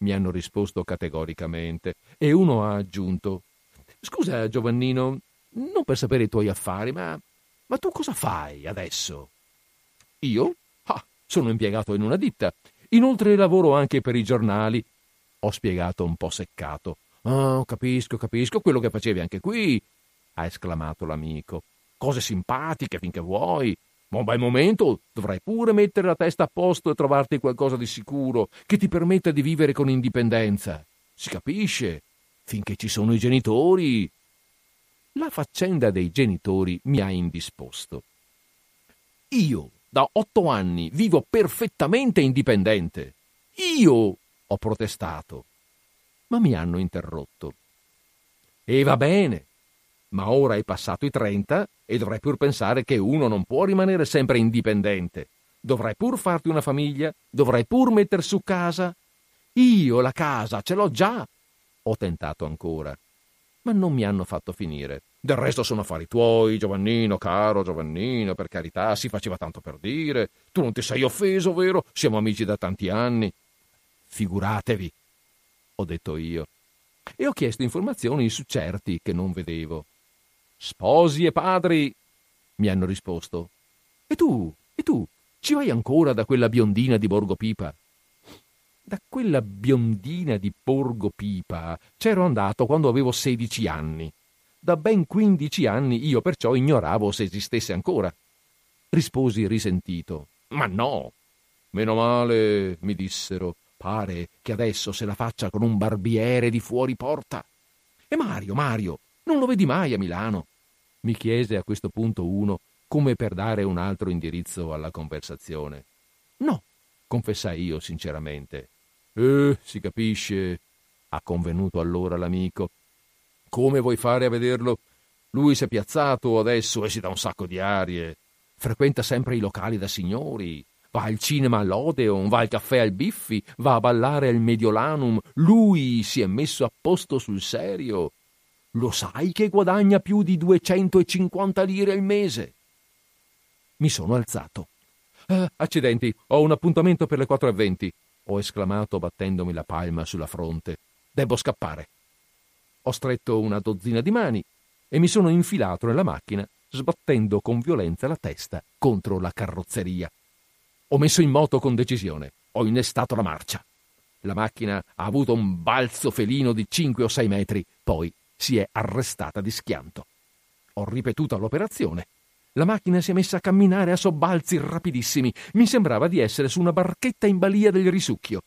mi hanno risposto categoricamente, e uno ha aggiunto: «Scusa Giovannino, non per sapere i tuoi affari, ma, ma tu cosa fai adesso?» «Io? Ah, sono impiegato in una ditta. Inoltre lavoro anche per i giornali», ho spiegato un po' seccato. «Ah, capisco, capisco, quello che facevi anche qui», ha esclamato l'amico. «Cose simpatiche finché vuoi, ma un bel momento dovrai pure mettere la testa a posto e trovarti qualcosa di sicuro che ti permetta di vivere con indipendenza. Si capisce, finché ci sono i genitori». La faccenda dei genitori mi ha indisposto. Io Da otto anni vivo perfettamente indipendente. Io ho protestato, ma mi hanno interrotto. E va bene, ma ora è passato i trenta e dovrai pur pensare che uno non può rimanere sempre indipendente. Dovrai pur farti una famiglia, dovrai pur metter su casa. Io la casa ce l'ho già. Ho tentato ancora, ma non mi hanno fatto finire. Del resto sono affari tuoi, Giovannino, caro Giovannino, per carità, si faceva tanto per dire. Tu non ti sei offeso, vero? Siamo amici da tanti anni. Figuratevi, ho detto io, e ho chiesto informazioni su certi che non vedevo. Sposi e padri, mi hanno risposto. E tu, e tu, ci vai ancora da quella biondina di Borgo Pipa? Da quella biondina di Borgo Pipa c'ero andato quando avevo sedici anni. Da ben quindici anni io perciò ignoravo se esistesse ancora. Risposi risentito. Ma no! Meno male, mi dissero. Pare che adesso se la faccia con un barbiere di fuori porta. E Mario, Mario, non lo vedi mai a Milano? Mi chiese a questo punto uno, come per dare un altro indirizzo alla conversazione. No, confessai io sinceramente. Eh, si capisce, ha convenuto allora l'amico. Come vuoi fare a vederlo? Lui si è piazzato adesso e si dà un sacco di arie. Frequenta sempre i locali da signori. Va al cinema all'Odeon, va al caffè al Biffi, va a ballare al Mediolanum. Lui si è messo a posto sul serio. Lo sai che guadagna più di duecentocinquanta lire al mese? Mi sono alzato. Ah, accidenti, ho un appuntamento per le quattro e venti, ho esclamato battendomi la palma sulla fronte. Devo scappare. Ho stretto una dozzina di mani e mi sono infilato nella macchina, sbattendo con violenza la testa contro la carrozzeria. Ho messo in moto con decisione, ho innestato la marcia. La macchina ha avuto un balzo felino di cinque o sei metri, poi si è arrestata di schianto. Ho ripetuto l'operazione. La macchina si è messa a camminare a sobbalzi rapidissimi. Mi sembrava di essere su una barchetta in balia del risucchio.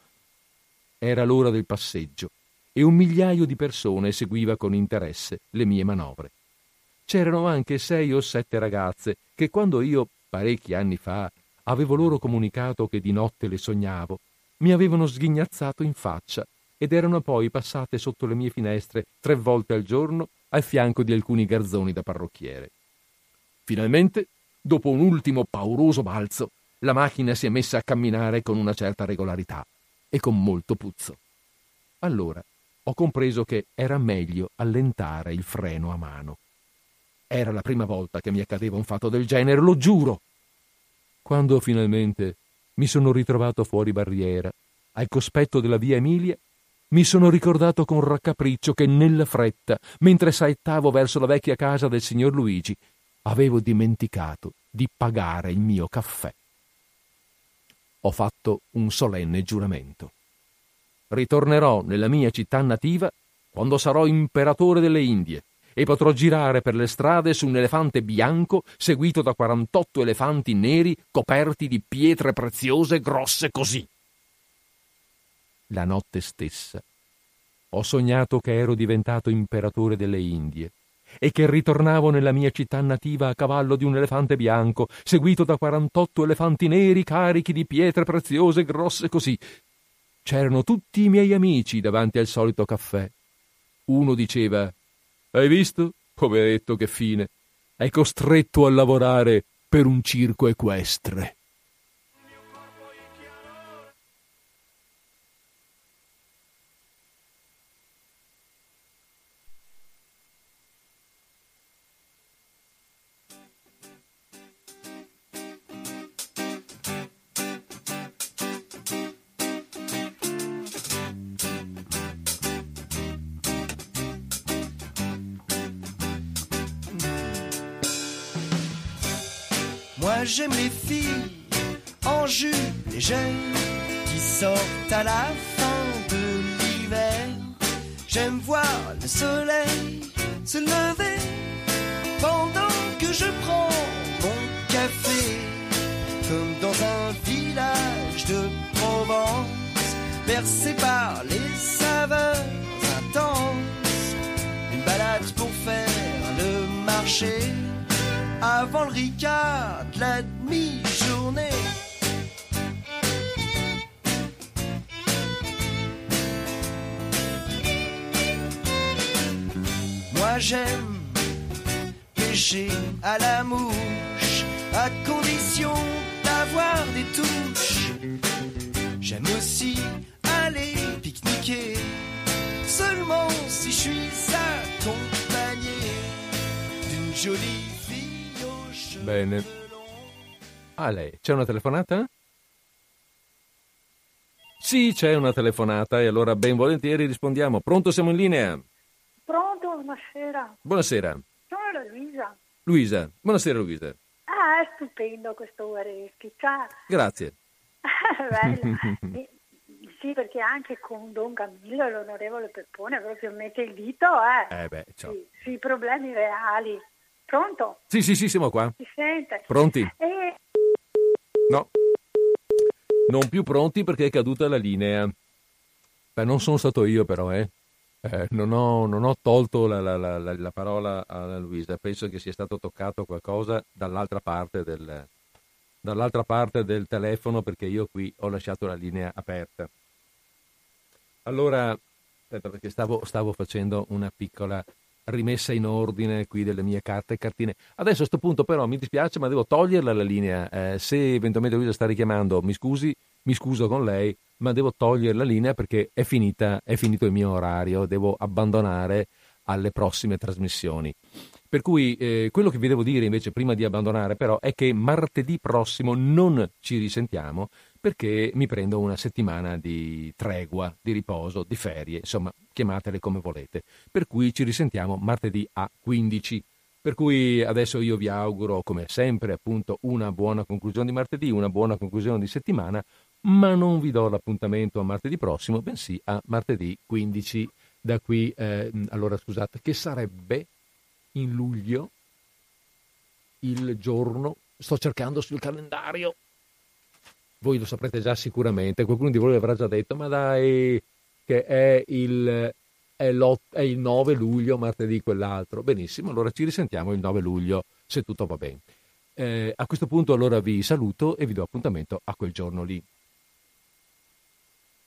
Era l'ora del passeggio e un migliaio di persone seguiva con interesse le mie manovre. C'erano anche sei o sette ragazze che quando io, parecchi anni fa, avevo loro comunicato che di notte le sognavo, mi avevano sghignazzato in faccia ed erano poi passate sotto le mie finestre tre volte al giorno al fianco di alcuni garzoni da parrucchiere. Finalmente, dopo un ultimo pauroso balzo, la macchina si è messa a camminare con una certa regolarità e con molto puzzo. Allora ho compreso che era meglio allentare il freno a mano. Era la prima volta che mi accadeva un fatto del genere, lo giuro! Quando finalmente mi sono ritrovato fuori barriera, al cospetto della via Emilia, mi sono ricordato con raccapriccio che nella fretta, mentre saettavo verso la vecchia casa del signor Luigi, avevo dimenticato di pagare il mio caffè. Ho fatto un solenne giuramento. Ritornerò nella mia città nativa quando sarò imperatore delle Indie e potrò girare per le strade su un elefante bianco seguito da quarantotto elefanti neri coperti di pietre preziose grosse così. La notte stessa ho sognato che ero diventato imperatore delle Indie e che ritornavo nella mia città nativa a cavallo di un elefante bianco seguito da quarantotto elefanti neri carichi di pietre preziose grosse così. C'erano tutti i miei amici davanti al solito caffè. Uno diceva: «Hai visto? Poveretto, che fine! È costretto a lavorare per un circo equestre!» J'aime les filles en jupe légère qui sortent à la fin de l'hiver. J'aime voir le soleil se lever pendant que je prends mon café. Comme dans un village de Provence, bercé par les saveurs intenses. Une balade pour faire le marché avant le Ricard, la demi-journée. Comune. Moi j'aime pêcher à la mouche, à condition d'avoir des touches. J'aime aussi aller pique-niquer, seulement si je suis accompagné d'une jolie fille aux cheveux. Bene. Ah, lei, c'è una telefonata? Sì, c'è una telefonata e allora ben volentieri rispondiamo. Pronto, siamo in linea. Pronto, buonasera. Buonasera. Sono la Luisa. Luisa, buonasera Luisa. Ah, è stupendo questo Guareschi. Ciao. Grazie. Bello. Sì, perché anche con Don Camillo e l'onorevole Peppone proprio mette il dito eh, eh beh, ciao. Sì, sui problemi reali. Pronto? Sì, sì, sì, siamo qua. Si sente? Pronti? E... No, non più pronti perché è caduta la linea. Beh, non sono stato io però, eh. Eh, non, ho, non ho tolto la, la, la, la parola a Luisa, penso che sia stato toccato qualcosa dall'altra parte del, dall'altra parte del telefono, perché io qui ho lasciato la linea aperta. Allora, aspetta, perché stavo, stavo facendo una piccola rimessa in ordine qui delle mie carte e cartine. Adesso a sto punto però mi dispiace, ma devo toglierla la linea. Eh, se eventualmente Luisa sta richiamando, mi scusi, mi scuso con lei, ma devo togliere la linea perché è finita, è finito il mio orario, devo abbandonare alle prossime trasmissioni. Per cui eh, quello che vi devo dire invece prima di abbandonare però è che martedì prossimo non ci risentiamo perché mi prendo una settimana di tregua, di riposo, di ferie, insomma chiamatele come volete. Per cui ci risentiamo martedì a quindici. Per cui adesso io vi auguro come sempre appunto una buona conclusione di martedì, una buona conclusione di settimana, ma non vi do l'appuntamento a martedì prossimo, bensì a martedì quindici. Da qui, eh, allora scusate, che sarebbe in luglio il giorno, sto cercando sul calendario, voi lo saprete già sicuramente, qualcuno di voi l'avrà già detto, ma dai, che è il, è è il nove luglio, martedì quell'altro, benissimo, allora ci risentiamo il nove luglio, se tutto va bene. Eh, a questo punto allora vi saluto e vi do appuntamento a quel giorno lì.